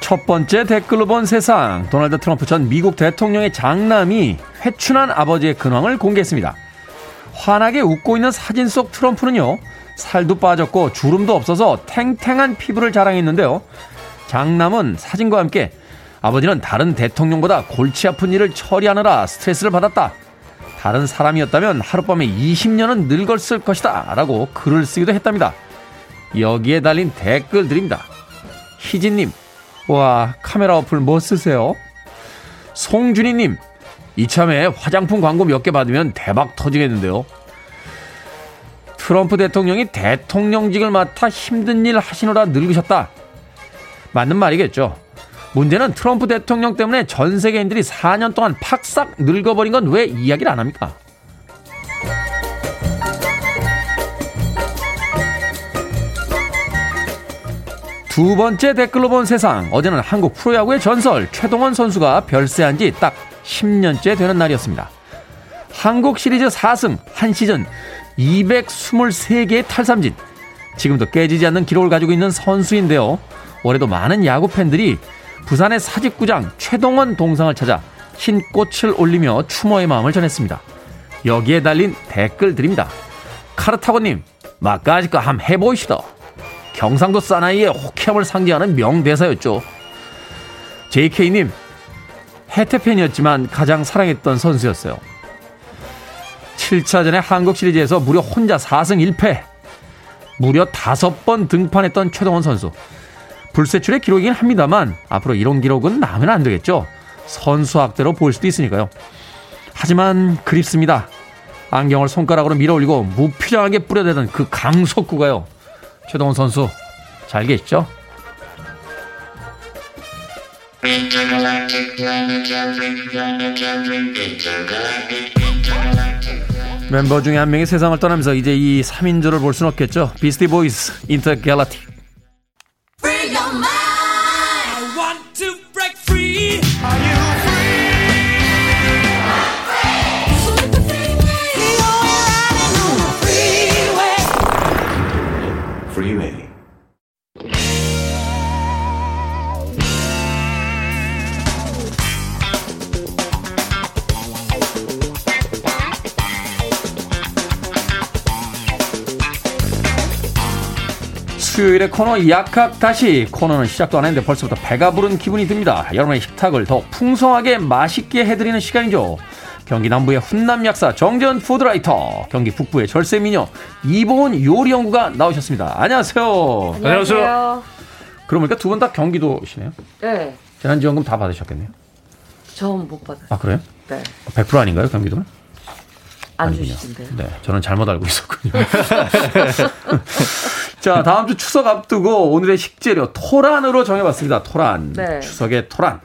첫 번째 댓글로 본 세상. 도널드 트럼프 전 미국 대통령의 장남이 회춘한 아버지의 근황을 공개했습니다. 환하게 웃고 있는 사진 속 트럼프는요, 살도 빠졌고 주름도 없어서 탱탱한 피부를 자랑했는데요. 장남은 사진과 함께 아버지는 다른 대통령보다 골치 아픈 일을 처리하느라 스트레스를 받았다. 다른 사람이었다면 하룻밤에 이십 년은 늙었을 것이다. 라고 글을 쓰기도 했답니다. 여기에 달린 댓글들입니다. 희진님, 와, 카메라 어플 뭐 쓰세요? 송준희님, 이참에 화장품 광고 몇 개 받으면 대박 터지겠는데요. 트럼프 대통령이 대통령직을 맡아 힘든 일 하시느라 늙으셨다. 맞는 말이겠죠. 문제는 트럼프 대통령 때문에 전 세계인들이 사 년 동안 팍싹 늙어버린 건 왜 이야기를 안 합니까? 두 번째 댓글로 본 세상. 어제는 한국 프로야구의 전설 최동원 선수가 별세한 지 딱 십 년째 되는 날이었습니다. 한국 시리즈 사 승, 한 시즌 이백이십삼 개의 탈삼진, 지금도 깨지지 않는 기록을 가지고 있는 선수인데요. 올해도 많은 야구 팬들이 부산의 사직구장 최동원 동상을 찾아 흰 꽃을 올리며 추모의 마음을 전했습니다. 여기에 달린 댓글들입니다. 카르타고님, 막까지 거 함 해보이시다. 경상도 사나이의 혹함을 상징하는 명대사였죠. 제이케이님, 해태팬이었지만 가장 사랑했던 선수였어요. 칠 차전의 한국시리즈에서 무려 혼자 사 승 일 패, 무려 다섯 번 등판했던 최동원 선수. 불세출의 기록이긴 합니다만 앞으로 이런 기록은 나오면 안 되겠죠. 선수학대로 볼 수도 있으니까요. 하지만 그립습니다. 안경을 손가락으로 밀어올리고 무필요하게 뿌려대던 그 강속구가요. 최동원 선수 잘 계시죠? 멤버 중에 한 명이 세상을 떠나면서 이제 이 삼인조를 볼 순 없겠죠. 비스티 보이스, 인터갤럭틱. 수요일의 코너 약학다시. 코너는 시작도 안 했는데 벌써부터 배가 부른 기분이 듭니다. 여러분의 식탁을 더 풍성하게 맛있게 해드리는 시간이죠. 경기 남부의 훈남 약사 정재훈 푸드라이터, 경기 북부의 절세미녀 이보은 요리연구가 나오셨습니다. 안녕하세요. 안녕하세요. 그럼 그러니까 두 분 다 경기도시네요? 네. 재난지원금 다 받으셨겠네요? 전 못 받았어요. 아 그래요? 네. 백 퍼센트 아닌가요, 경기도는? 안 주시던데요? 네, 저는 잘못 알고 있었군요. 자, 다음 주 추석 앞두고 오늘의 식재료 토란으로 정해봤습니다. 토란. 네. 추석의 토란.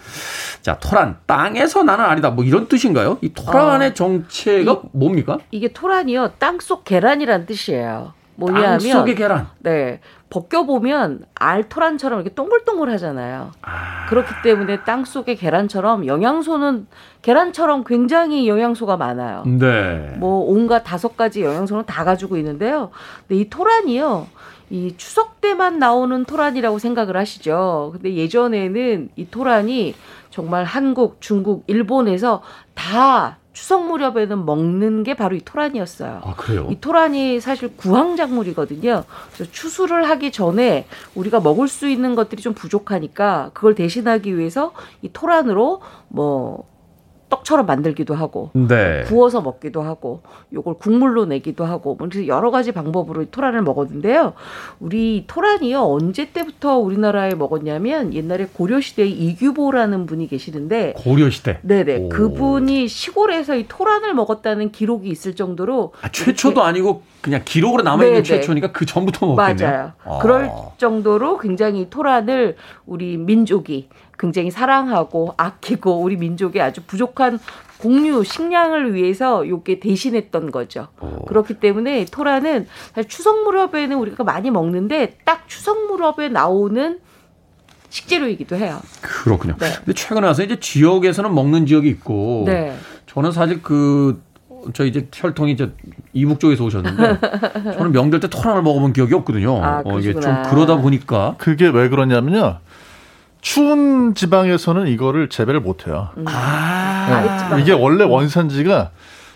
자, 토란. 땅에서 나는 아니다. 뭐 이런 뜻인가요? 이 토란의 어, 정체가 이, 뭡니까? 이게 토란이요. 땅속 계란이란 뜻이에요. 뭐냐면 땅속의 계란. 네. 벗겨보면 알토란처럼 이렇게 동글동글 하잖아요. 아... 그렇기 때문에 땅속의 계란처럼 영양소는 계란처럼 굉장히 영양소가 많아요. 네. 뭐 온갖 다섯 가지 영양소는 다 가지고 있는데요. 근데 이 토란이요, 이 추석 때만 나오는 토란이라고 생각을 하시죠. 근데 예전에는 이 토란이 정말 한국, 중국, 일본에서 다 추석 무렵에는 먹는 게 바로 이 토란이었어요. 아, 그래요? 이 토란이 사실 구황작물이거든요. 그래서 추수를 하기 전에 우리가 먹을 수 있는 것들이 좀 부족하니까 그걸 대신하기 위해서 이 토란으로 뭐 떡처럼 만들기도 하고, 네, 구워서 먹기도 하고, 요걸 국물로 내기도 하고, 그래서 여러 가지 방법으로 토란을 먹었는데요. 우리 토란이요, 언제 때부터 우리나라에 먹었냐면 옛날에 고려시대의 이규보라는 분이 계시는데, 고려시대? 네네. 오. 그분이 시골에서 이 토란을 먹었다는 기록이 있을 정도로, 아, 최초도 이렇게, 아니고 그냥 기록으로 남아있는, 네네, 최초니까 그 전부터 먹었겠네요. 맞아요. 아. 그럴 정도로 굉장히 토란을 우리 민족이 굉장히 사랑하고 아끼고 우리 민족의 아주 부족한 공유 식량을 위해서 이게 대신했던 거죠. 오. 그렇기 때문에 토란은 사실 추석 무렵에는 우리가 많이 먹는데 딱 추석 무렵에 나오는 식재료이기도 해요. 그렇군요. 네. 근데 최근에 와서 이제 지역에서는 먹는 지역이 있고, 네, 저는 사실 그 저 이제 혈통이 이제 이북 쪽에서 오셨는데 저는 명절 때 토란을 먹어본 기억이 없거든요. 아, 어, 이게 좀 그러다 보니까 그게 왜 그러냐면요, 추운 지방에서는 이거를 재배를 못해요. 아~ 네. 이게 원래 원산지가,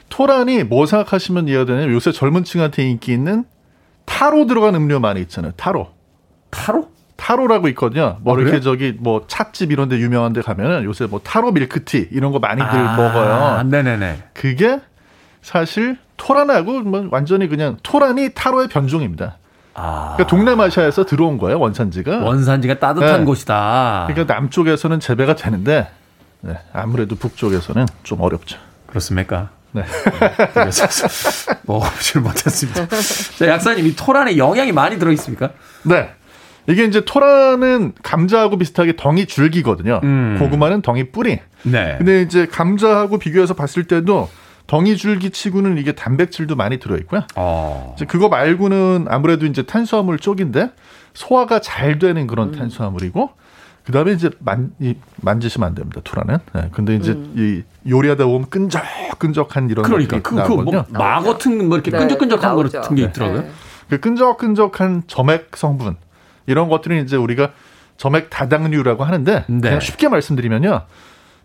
토란이 뭐 생각하시면 이해가 되냐면 요새 젊은 층한테 인기 있는 타로 들어간 음료 많이 있잖아요. 타로. 타로? 타로라고 있거든요. 뭐 아, 이렇게 그래요? 저기 뭐 찻집 이런 데 유명한 데 가면은 요새 뭐 타로 밀크티 이런 거 많이들 아~ 먹어요. 네네네. 그게 사실 토란하고 뭐 완전히 그냥, 토란이 타로의 변종입니다. 아. 그러니까 동남아시아에서 들어온 거예요, 원산지가. 원산지가 따뜻한, 네, 곳이다. 그러니까 남쪽에서는 재배가 되는데, 네, 아무래도 북쪽에서는 좀 어렵죠. 그렇습니까? 네. 그래서 먹어보질 못했습니다. 자, 약사님, 이 토란에 영양이 많이 들어있습니까? 네. 이게 이제 토란은 감자하고 비슷하게 덩이 줄기거든요. 음. 고구마는 덩이 뿌리. 네. 근데 이제 감자하고 비교해서 봤을 때도 덩이 줄기 치고는 이게 단백질도 많이 들어있고요. 어. 이제 그거 말고는 아무래도 이제 탄수화물 쪽인데 소화가 잘 되는 그런 음. 탄수화물이고, 그 다음에 이제 만, 이, 만지시면 안 됩니다, 투라는. 네, 근데 이제 음. 이 요리하다 보면 끈적끈적한 이런. 그러니까, 그, 그, 뭐, 마 같은, 뭐 이렇게 네, 끈적끈적한 거 같은 게 있더라고요. 네. 그 끈적끈적한 점액 성분, 이런 것들은 이제 우리가 점액 다당류라고 하는데, 네. 그냥 쉽게 말씀드리면요.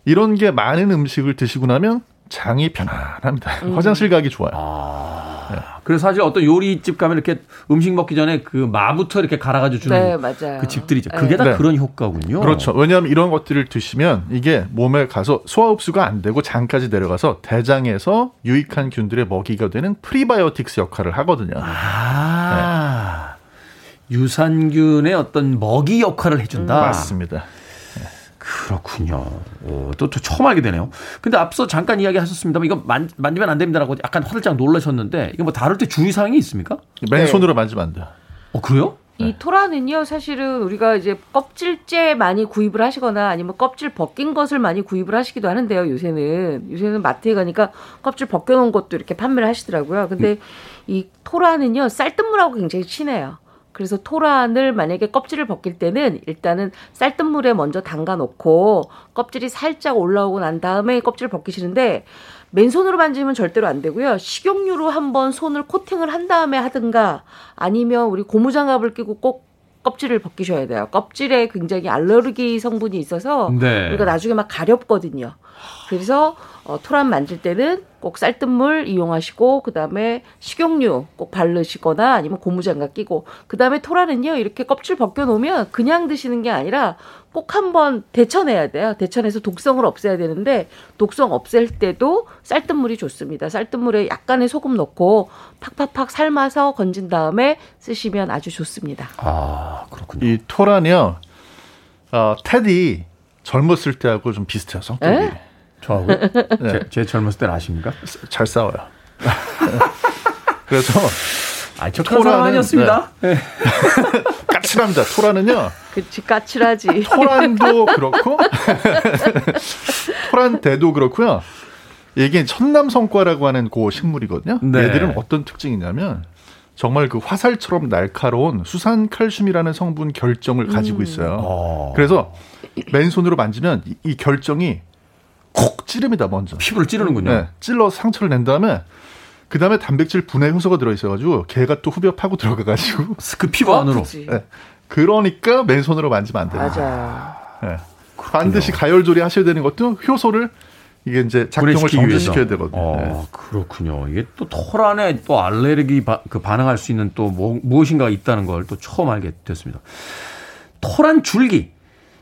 이런 게 많은 음식을 드시고 나면 장이 편안합니다. 음. 화장실 가기 좋아요. 아. 네. 그래서 사실 어떤 요리집 가면 이렇게 음식 먹기 전에 그 마부터 이렇게 갈아가지고 주는 네, 그 집들이죠. 네. 그게 다 네. 그런 효과군요. 그렇죠. 왜냐하면 이런 것들을 드시면 이게 몸에 가서 소화 흡수가 안 되고 장까지 내려가서 대장에서 유익한 균들의 먹이가 되는 프리바이오틱스 역할을 하거든요. 아. 네. 유산균의 어떤 먹이 역할을 해준다. 음. 맞습니다. 그렇군요. 오, 또, 또 처음 알게 되네요. 근데 앞서 잠깐 이야기하셨습니다만 이거 만, 만지면 안 됩니다라고 약간 화들짝 놀라셨는데 이거 뭐 다룰 때 주의사항이 있습니까? 맨손으로 네. 만지면 안 돼요. 어 그래요? 이 토라는요 사실은 우리가 이제 껍질째 많이 구입을 하시거나 아니면 껍질 벗긴 것을 많이 구입을 하시기도 하는데요. 요새는 요새는 마트에 가니까 껍질 벗겨놓은 것도 이렇게 판매를 하시더라고요. 근데 음. 이 토라는요 쌀뜨물하고 굉장히 친해요. 그래서 토란을 만약에 껍질을 벗길 때는 일단은 쌀뜨물에 먼저 담가놓고 껍질이 살짝 올라오고 난 다음에 껍질을 벗기시는데 맨손으로 만지면 절대로 안 되고요. 식용유로 한번 손을 코팅을 한 다음에 하든가 아니면 우리 고무장갑을 끼고 꼭 껍질을 벗기셔야 돼요. 껍질에 굉장히 알레르기 성분이 있어서 네. 그러니까 나중에 막 가렵거든요. 그래서 어, 토란 만질 때는 꼭 쌀뜨물 이용하시고 그다음에 식용유 꼭 바르시거나 아니면 고무장갑 끼고 그다음에 토란은요 이렇게 껍질 벗겨놓으면 그냥 드시는 게 아니라 꼭 한번 데쳐내야 돼요. 데쳐내서 독성을 없애야 되는데 독성 없앨 때도 쌀뜨물이 좋습니다. 쌀뜨물에 약간의 소금 넣고 팍팍팍 삶아서 건진 다음에 쓰시면 아주 좋습니다. 아 그렇군요. 이 토란이요 어, 테디 젊었을 때하고 좀 비슷해요 성격이. 에? 저하고요? 네. 제, 제 젊었을 때는 아십니까? 잘 싸워요. 그래서 아, 착한 사람 아니었습니다. 네. 까칠합니다. 토란은요. 그치 까칠하지. 토란도 그렇고 토란 대도 그렇고요. 이게 천남성과라고 하는 그 식물이거든요. 네. 얘들은 어떤 특징이냐면 정말 그 화살처럼 날카로운 수산 칼슘이라는 성분 결정을 가지고 있어요. 음. 그래서 맨손으로 만지면 이, 이 결정이 콕 찌릅니다. 먼저 피부를 찌르는군요. 네, 찔러 상처를 낸 다음에 그 다음에 단백질 분해 효소가 들어있어가지고 걔가 또 후벼 파고 들어가가지고 그 피부 안으로. 네, 그러니까 맨손으로 만지면 안 돼요. 맞아. 네, 반드시 가열조리 하셔야 되는 것도 효소를 이게 이제 작동을 정지시켜야 되거든요. 아, 네. 그렇군요. 이게 또 토란에 또 알레르기 바, 그 반응할 수 있는 또 뭐, 무엇인가 있다는 걸 또 처음 알게 됐습니다. 토란 줄기.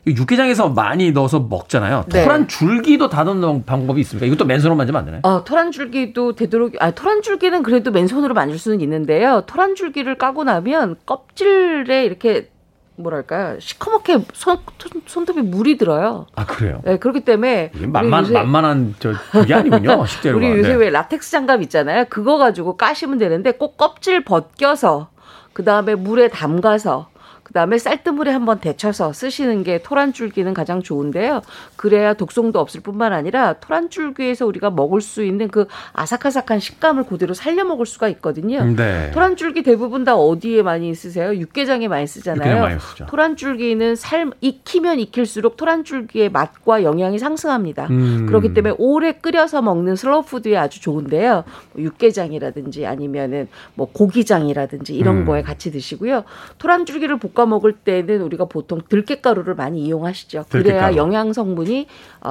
육개장에서 많이 넣어서 먹잖아요. 네. 토란 줄기도 다듬는 방법이 있습니까? 이것도 맨손으로 만지면 안 되나요? 어, 토란 줄기도 되도록, 아, 토란 줄기는 그래도 맨손으로 만질 수는 있는데요. 토란 줄기를 까고 나면 껍질에 이렇게 뭐랄까요? 시커멓게 손, 손톱에 물이 들어요. 아, 그래요? 네, 그렇기 때문에. 만만, 요새, 만만한, 저, 그게 아니군요. 식재료가. 우리 요새 네. 왜 라텍스 장갑 있잖아요. 그거 가지고 까시면 되는데 꼭 껍질 벗겨서, 그 다음에 물에 담가서, 그다음에 쌀뜨물에 한번 데쳐서 쓰시는 게 토란줄기는 가장 좋은데요. 그래야 독성도 없을 뿐만 아니라 토란줄기에서 우리가 먹을 수 있는 그 아삭아삭한 식감을 그대로 살려 먹을 수가 있거든요. 네. 토란줄기 대부분 다 어디에 많이 쓰세요? 육개장에 많이 쓰잖아요. 육개장 많이 쓰죠. 토란줄기는 삶 익히면 익힐수록 토란줄기의 맛과 영양이 상승합니다. 음. 그렇기 때문에 오래 끓여서 먹는 슬로우푸드에 아주 좋은데요. 육개장이라든지 아니면은 뭐 고기장이라든지 이런 음. 거에 같이 드시고요. 토란줄기를 볶아 먹을 때는 우리가 보통 들깨가루를 많이 이용하시죠. 들깨가루. 그래야 영양 성분이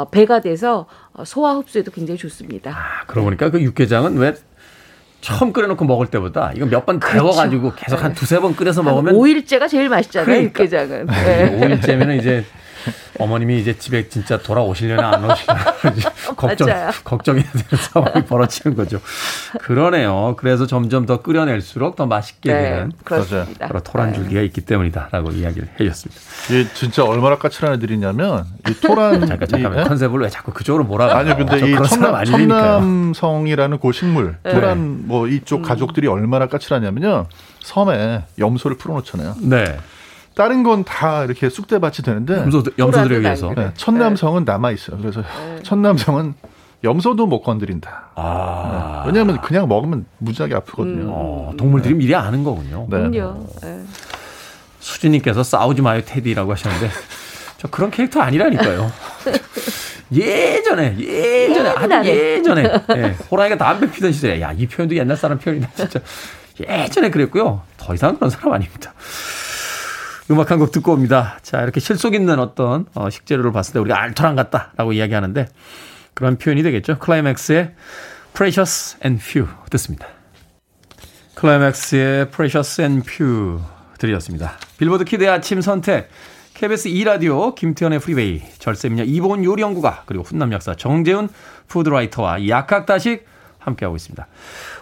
배가 돼서 소화 흡수에도 굉장히 좋습니다. 아, 그러고 보니까 그 육개장은 왜 처음 끓여놓고 먹을 때보다 이거 몇 번 데워가지고 그렇죠. 계속 네. 한 두세 번 끓여서 먹으면 오일째가 제일 맛있잖아요. 그러니까. 육개장은. 네. 오일째면 이제 어머님이 이제 집에 진짜 돌아오시려나 안 오시려나 걱정, 걱정해야 되는 상황이 벌어지는 거죠. 그러네요. 그래서 점점 더 끓여낼수록 더 맛있게 네, 되는 그렇습니다. 그런 토란줄기가 네. 있기 때문이다라고 이야기를 해주셨습니다. 이게 진짜 얼마나 까칠한 애들이냐면 이 토란 잠깐 잠깐 네? 컨셉을 왜 자꾸 그쪽으로 몰아가? 아니요, 근데 이 천남, 천남성이라는 그 식물 네. 토란 뭐 이쪽 음. 가족들이 얼마나 까칠하냐면요 섬에 염소를 풀어놓잖아요. 네. 다른 건 다 이렇게 쑥대밭이 되는데 염소들, 염소들에 의해서 네, 천남성은 남아 있어요. 그래서 네. 천남성은 염소도 못 건드린다. 아. 네, 왜냐하면 그냥 먹으면 무지하게 아프거든요. 음. 어, 동물들이 네. 미리 아는 거군요. 네. 네. 수진님께서 싸우지 마요 테디라고 하셨는데 저 그런 캐릭터 아니라니까요. 예전에 예전에 아주 예전에 예, 호랑이가 담배 피던 시절에 야, 이 표현도 옛날 사람 표현이다 진짜. 예전에 그랬고요. 더 이상 그런 사람 아닙니다. 음악 한 곡 듣고 옵니다. 자, 이렇게 실속 있는 어떤 어, 식재료를 봤을 때 우리가 알토란 같다라고 이야기하는데 그런 표현이 되겠죠. 클라이맥스의 Precious and Few 듣습니다. 클라이맥스의 Precious and Few 들으셨습니다. 빌보드 키드의 아침 선택. 케이비에스 이 라디오 김태현의 프리웨이, 절세미녀 이보은 요리연구가, 그리고 훈남 약사 정재훈 푸드라이터와 약학다식 함께하고 있습니다.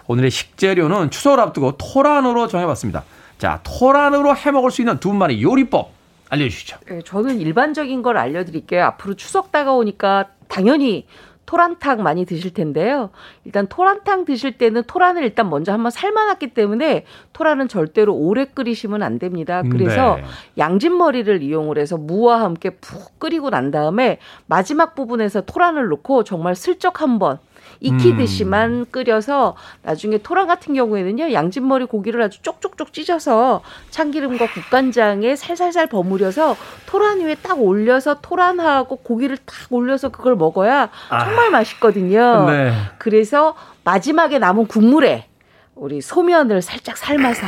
오늘의 식재료는 추석을 앞두고 토란으로 정해봤습니다. 자, 토란으로 해먹을 수 있는 두 분만의 요리법 알려주시죠. 네, 저는 일반적인 걸 알려드릴게요. 앞으로 추석 다가오니까 당연히 토란탕 많이 드실 텐데요. 일단 토란탕 드실 때는 토란을 일단 먼저 한번 삶아놨기 때문에 토란은 절대로 오래 끓이시면 안 됩니다. 그래서 네. 양진머리를 이용을 해서 무와 함께 푹 끓이고 난 다음에 마지막 부분에서 토란을 넣고 정말 슬쩍 한번 익히듯이만 음. 끓여서 나중에 토란 같은 경우에는요, 양진머리 고기를 아주 쪽쪽쪽 찢어서 참기름과 국간장에 살살살 버무려서 토란 위에 딱 올려서 토란하고 고기를 딱 올려서 그걸 먹어야 정말 아. 맛있거든요. 네. 그래서 마지막에 남은 국물에 우리 소면을 살짝 삶아서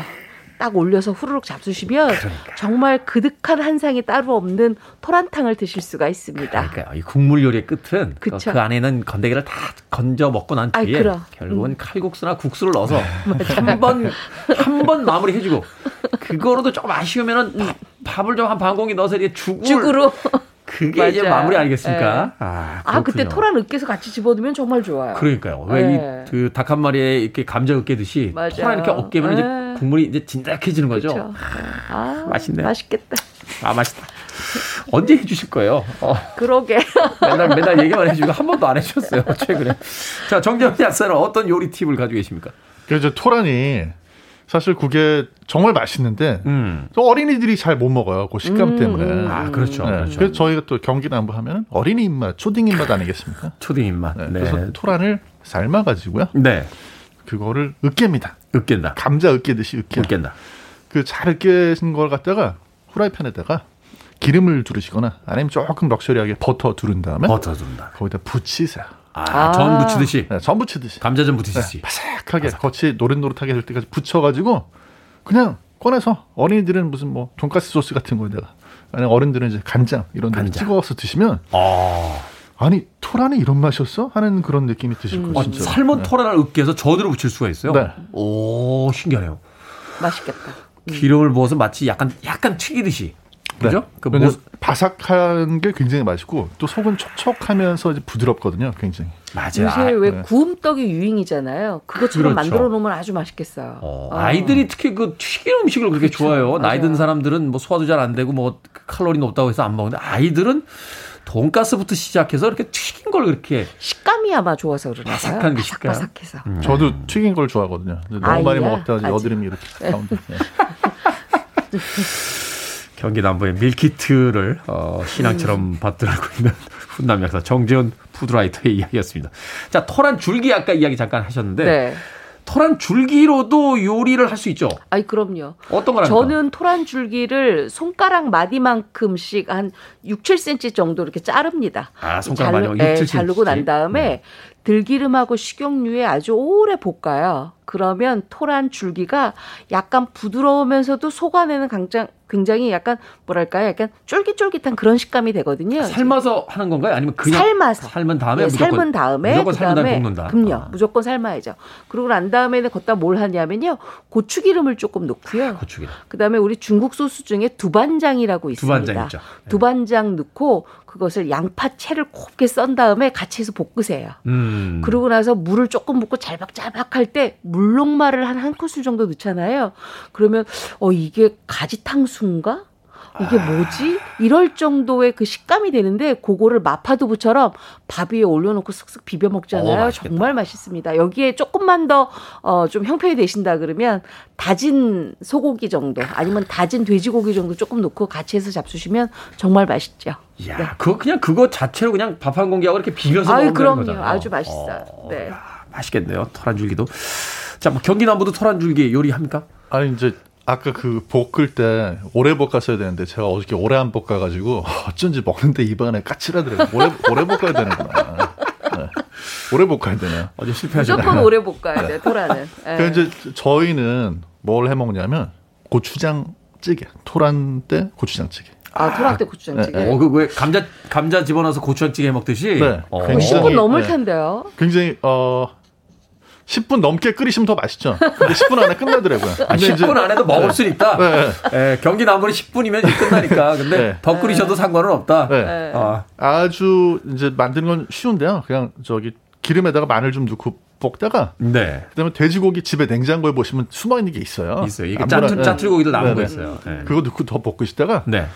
딱 올려서 후루룩 잡수시면 그러니까. 정말 그득한 한상이 따로 없는 토란탕을 드실 수가 있습니다. 그러니까 이 국물 요리의 끝은 그, 그 안에는 건더기를 다 건져 먹고 난 뒤에 아이, 결국은 음. 칼국수나 국수를 넣어서 한 번 한 번 마무리해주고 그거로도 좀 아쉬우면은 밥, 밥을 좀 한 반 공기 넣어서 이렇게 죽을 죽으로 그게 맞아요. 이제 마무리 아니겠습니까? 네. 아, 아 그때 토란 으깨서 같이 집어넣으면 정말 좋아요. 그러니까요. 네. 왜 이 닭 한 마리에 이렇게 감자 으깨듯이 맞아요. 토란 이렇게 으깨면 네. 이제 국물이 이제 진득해지는 거죠. 아, 아, 맛있네요. 맛있겠다. 아 맛있다. 언제 해주실 거예요? 어. 그러게. 맨날 맨날 얘기만 해주고 한 번도 안 해주셨어요 최근에. 자, 정재훈 약사는 어떤 요리 팁을 가지고 계십니까? 그래서 토란이 사실 그게 정말 맛있는데 음. 또 어린이들이 잘 못 먹어요. 그 식감 음. 때문에. 아 그렇죠. 네. 그렇죠. 그래서 저희가 또 경기 남부하면 어린이 입맛, 초딩 입맛 아니겠습니까? 초딩 입맛. 네. 네. 그래서 토란을 삶아가지고요. 네. 그거를 으깹니다. 으깬다. 감자 으깨듯이 으깨. 으깬다. 그 잘 으깨진 걸 갖다가 후라이팬에다가 기름을 두르시거나 아니면 조금 럭셔리하게 버터 두른 다음에 버터 두른다. 거기다 부치세요. 아, 전 부치듯이. 네, 전 부치듯이. 감자전 부치듯이. 네, 바삭하게 바삭. 겉이 노릇노릇하게 될 때까지 부쳐가지고 그냥 꺼내서 어린이들은 무슨 뭐 돈가스 소스 같은 거에다가 아니면 어른들은 이제 간장 이런 데 찍어서 드시면 아. 아니 토란이 이런 맛이었어? 하는 그런 느낌이 드실 음. 거예요. 진짜. 아, 삶은 네. 토란을 으깨서 전으로 부칠 수가 있어요? 네. 오, 신기하네요. 맛있겠다. 음. 기름을 부어서 마치 약간 약간 튀기듯이. 그죠? 네. 그 뭐... 바삭한 게 굉장히 맛있고 또 속은 촉촉하면서 이제 부드럽거든요. 굉장히. 맞아요. 요새 왜 네. 구움떡이 유행이잖아요. 그것처럼 그렇죠. 만들어 놓으면 아주 맛있겠어요. 어, 어. 아이들이 특히 그 튀긴 음식을 그렇게 그렇죠. 좋아해요. 맞아요. 나이 든 사람들은 뭐 소화도 잘 안 되고 뭐 칼로리 높다고 해서 안 먹는데 아이들은 돈가스부터 시작해서 이렇게 튀긴 걸 그렇게 식감이 아마 좋아서 그러나요? 바삭한 게 식감. 바삭바삭해서. 음. 저도 튀긴 걸 좋아하거든요. 너무 아이야? 많이 먹었다 가지고 여드름이 이렇게 가운데. 네. 경기 남부의 밀키트를 어, 신앙처럼 받들고 있는 훈남 약사 정재훈 푸드라이터의 이야기였습니다. 자, 토란 줄기 아까 이야기 잠깐 하셨는데 네. 토란 줄기로도 요리를 할 수 있죠? 아니 그럼요. 어떤 거랍니까? 저는 토란 줄기를 손가락 마디만큼씩 한 육, 칠 센티미터 정도 이렇게 자릅니다. 아, 손가락 마디 육, 칠 센티미터. 자르고 난 다음에 네. 들기름하고 식용유에 아주 오래 볶아요. 그러면 토란 줄기가 약간 부드러우면서도 속 안에는 굉장히, 굉장히 약간 뭐랄까요? 약간 쫄깃쫄깃한 그런 식감이 되거든요. 삶아서 하는 건가요? 아니면 그냥 삶아서. 삶은 다음에 네, 무조건 삶은 다음에 무조건 삶은 다음에 볶는다. 그럼요. 아. 무조건 삶아야죠. 그러고 난 다음에는 거기다 뭘 하냐면요. 고추기름을 조금 넣고요. 아, 고추기름. 그다음에 우리 중국 소스 중에 두반장이라고 있습니다. 두반장 있죠. 네. 두반장 넣고 그것을 양파채를 곱게 썬 다음에 같이 해서 볶으세요. 음. 그러고 나서 물을 조금 붓고 잘박잘박할 때 물록말을 한 한 큰술 정도 넣잖아요. 그러면 어 이게 가지탕수인가? 이게 뭐지? 이럴 정도의 그 식감이 되는데 그거를 마파두부처럼 밥 위에 올려놓고 쓱쓱 비벼 먹잖아요. 오, 정말 맛있습니다. 여기에 조금만 더 어, 좀 형편이 되신다 그러면 다진 소고기 정도 아니면 다진 돼지고기 정도 조금 넣고 같이 해서 잡수시면 정말 맛있죠. 이야, 네. 그거 그냥 그거 자체로 그냥 밥 한 공기하고 이렇게 비벼서 아유, 먹는 그럼요. 거잖아요. 아주 맛있어요. 어, 네. 이야, 맛있겠네요. 토란줄기도. 자, 뭐 경기 남부도 토란줄기 요리합니까? 아니 이제 아까 그 볶을 때 오래 볶았어야 되는데 제가 어저께 오래 안 볶아가지고 어쩐지 먹는데 입안에 까칠하더라고요. 오래, 오래 볶아야 되는구나. 네. 오래 볶아야 되나? 어제 실패하셨나요? 무조건 오래 볶아야 돼요. 토란은. 네. 그러니까 이제 저희는 뭘 해먹냐면 고추장찌개. 토란 때 고추장찌개. 아, 토란 때 고추장찌개. 네. 어, 그 왜 감자 감자 집어넣어서 고추장찌개 먹듯이. 네. 어. 십 분 넘을 네. 텐데요. 굉장히 어. 십 분 넘게 끓이시면 더 맛있죠. 근데 십 분 안에 끝나더라고요. 아, 십 분 이제, 안에도 먹을 네. 수 있다. 네. 네. 경기 남부는 십 분이면 이제 끝나니까. 근데 네. 더 끓이셔도 상관은 없다. 네. 네. 아. 아주 이제 만드는 건 쉬운데요. 그냥 저기 기름에다가 마늘 좀 넣고 볶다가. 네. 그다음에 돼지고기 집에 냉장고에 보시면 숨어 있는 게 있어요. 있어요. 이게 짜투, 짜투리고기들 남은 네. 거 있어요. 네. 그거 넣고 더 볶으시다가. 네.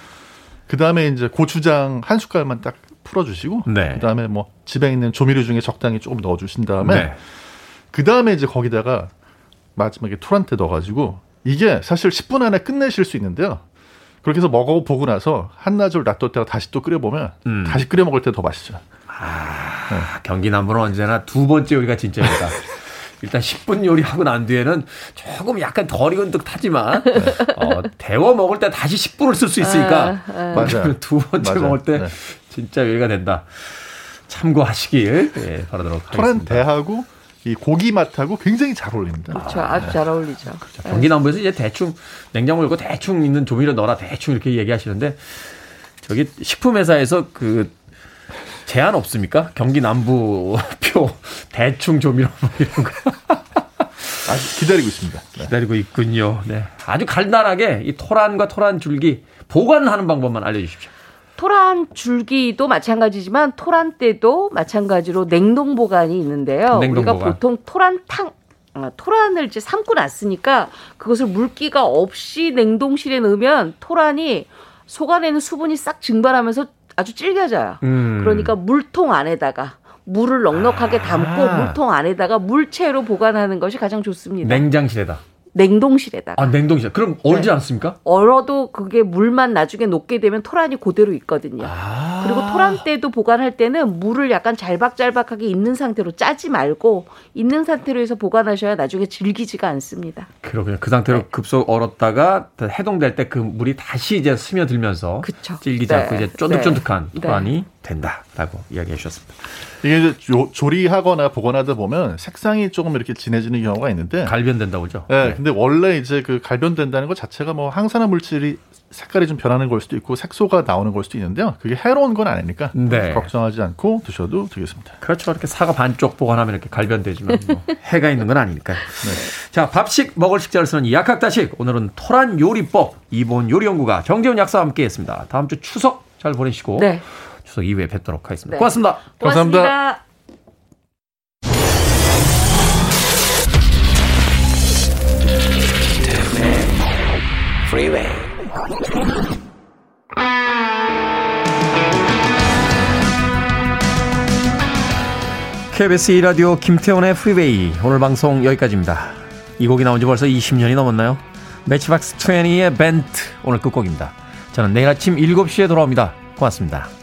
그다음에 이제 고추장 한 숟갈만 딱 풀어주시고. 네. 그다음에 뭐 집에 있는 조미료 중에 적당히 조금 넣어주신 다음에. 네. 그 다음에 이제 거기다가 마지막에 토란테 넣어가지고 이게 사실 십 분 안에 끝내실 수 있는데요. 그렇게 해서 먹어보고 나서 한나절 놔뒀다가 다시 또 끓여보면 음. 다시 끓여 먹을 때 더 맛있죠. 아, 네. 경기남부는 언제나 두 번째 요리가 진짜입니다. 일단 십 분 요리하고 난 뒤에는 조금 약간 덜 익은 듯 하지만 네. 어, 데워 먹을 때 다시 십 분을 쓸 수 있으니까 아, 아. 맞아요. 두 번째 맞아요. 먹을 때 네. 진짜 요리가 된다. 참고하시길 네, 바라도록 하겠습니다. 토란테하고 이 고기 맛하고 굉장히 잘 어울립니다. 그렇죠. 아주 네. 잘 어울리죠. 그렇죠. 경기남부에서 이제 대충 냉장고 열고 대충 있는 조미료 넣어라 대충 이렇게 얘기하시는데 저기 식품회사에서 그 제한 없습니까? 경기남부 표 대충 조미료 이런 거. 아직 기다리고 있습니다. 네. 기다리고 있군요. 네. 아주 간단하게 이 토란과 토란 줄기 보관하는 방법만 알려주십시오. 토란 줄기도 마찬가지지만 토란대도 마찬가지로 냉동 보관이 있는데요. 냉동 우리가 보관. 보통 토란탕, 토란을 이제 삶고 났으니까 그것을 물기가 없이 냉동실에 넣으면 토란이 속 안에 있는 수분이 싹 증발하면서 아주 질겨져요. 음. 그러니까 물통 안에다가 물을 넉넉하게 담고 아. 물통 안에다가 물체로 보관하는 것이 가장 좋습니다. 냉장실에다. 냉동실에다가. 아, 냉동실. 그럼 얼지 네. 않습니까? 얼어도 그게 물만 나중에 녹게 되면 토란이 그대로 있거든요. 아~ 그리고 토란대도 보관할 때는 물을 약간 잘박잘박하게 있는 상태로 짜지 말고 있는 상태로 해서 보관하셔야 나중에 질기지가 않습니다. 그러군요. 그 상태로 네. 급속 얼었다가 해동될 때 그 물이 다시 이제 스며들면서 그쵸. 질기지 네. 않고 이제 쫀득쫀득한 네. 토란이 네. 된다라고 이야기해 주셨습니다. 이게 이제 조, 조리하거나 보관하다 보면 색상이 조금 이렇게 진해지는 경우가 있는데 갈변된다고 그러죠. 네, 네. 근데 원래 이제 그 갈변된다는 것 자체가 뭐 항산화 물질이 색깔이 좀 변하는 걸 수도 있고 색소가 나오는 걸 수도 있는데요. 그게 해로운 건 아니니까 네. 걱정하지 않고 드셔도 되겠습니다. 그렇죠. 이렇게 사과 반쪽 보관하면 이렇게 갈변되지만 뭐 해가 있는 건 아니니까요. 네. 자, 밥식 먹을 식자를 쓰는 약학다식. 오늘은 토란 요리법 이본 요리연구가 정재훈 약사와 함께했습니다. 다음 주 추석 잘 보내시고 네. 추석 이후에 뵙도록 하겠습니다. 네. 고맙습니다. 고맙습니다. 감사합니다. Freeway. 케이비에스 이 라디오 김태원의 프리웨이 오늘 방송 여기까지입니다. 이 곡이 나온 지 벌써 이십 년이 넘었나요? 매치박스 이십의 벤트 오늘 끝곡입니다. 저는 내일 아침 일곱 시에 돌아옵니다. 고맙습니다.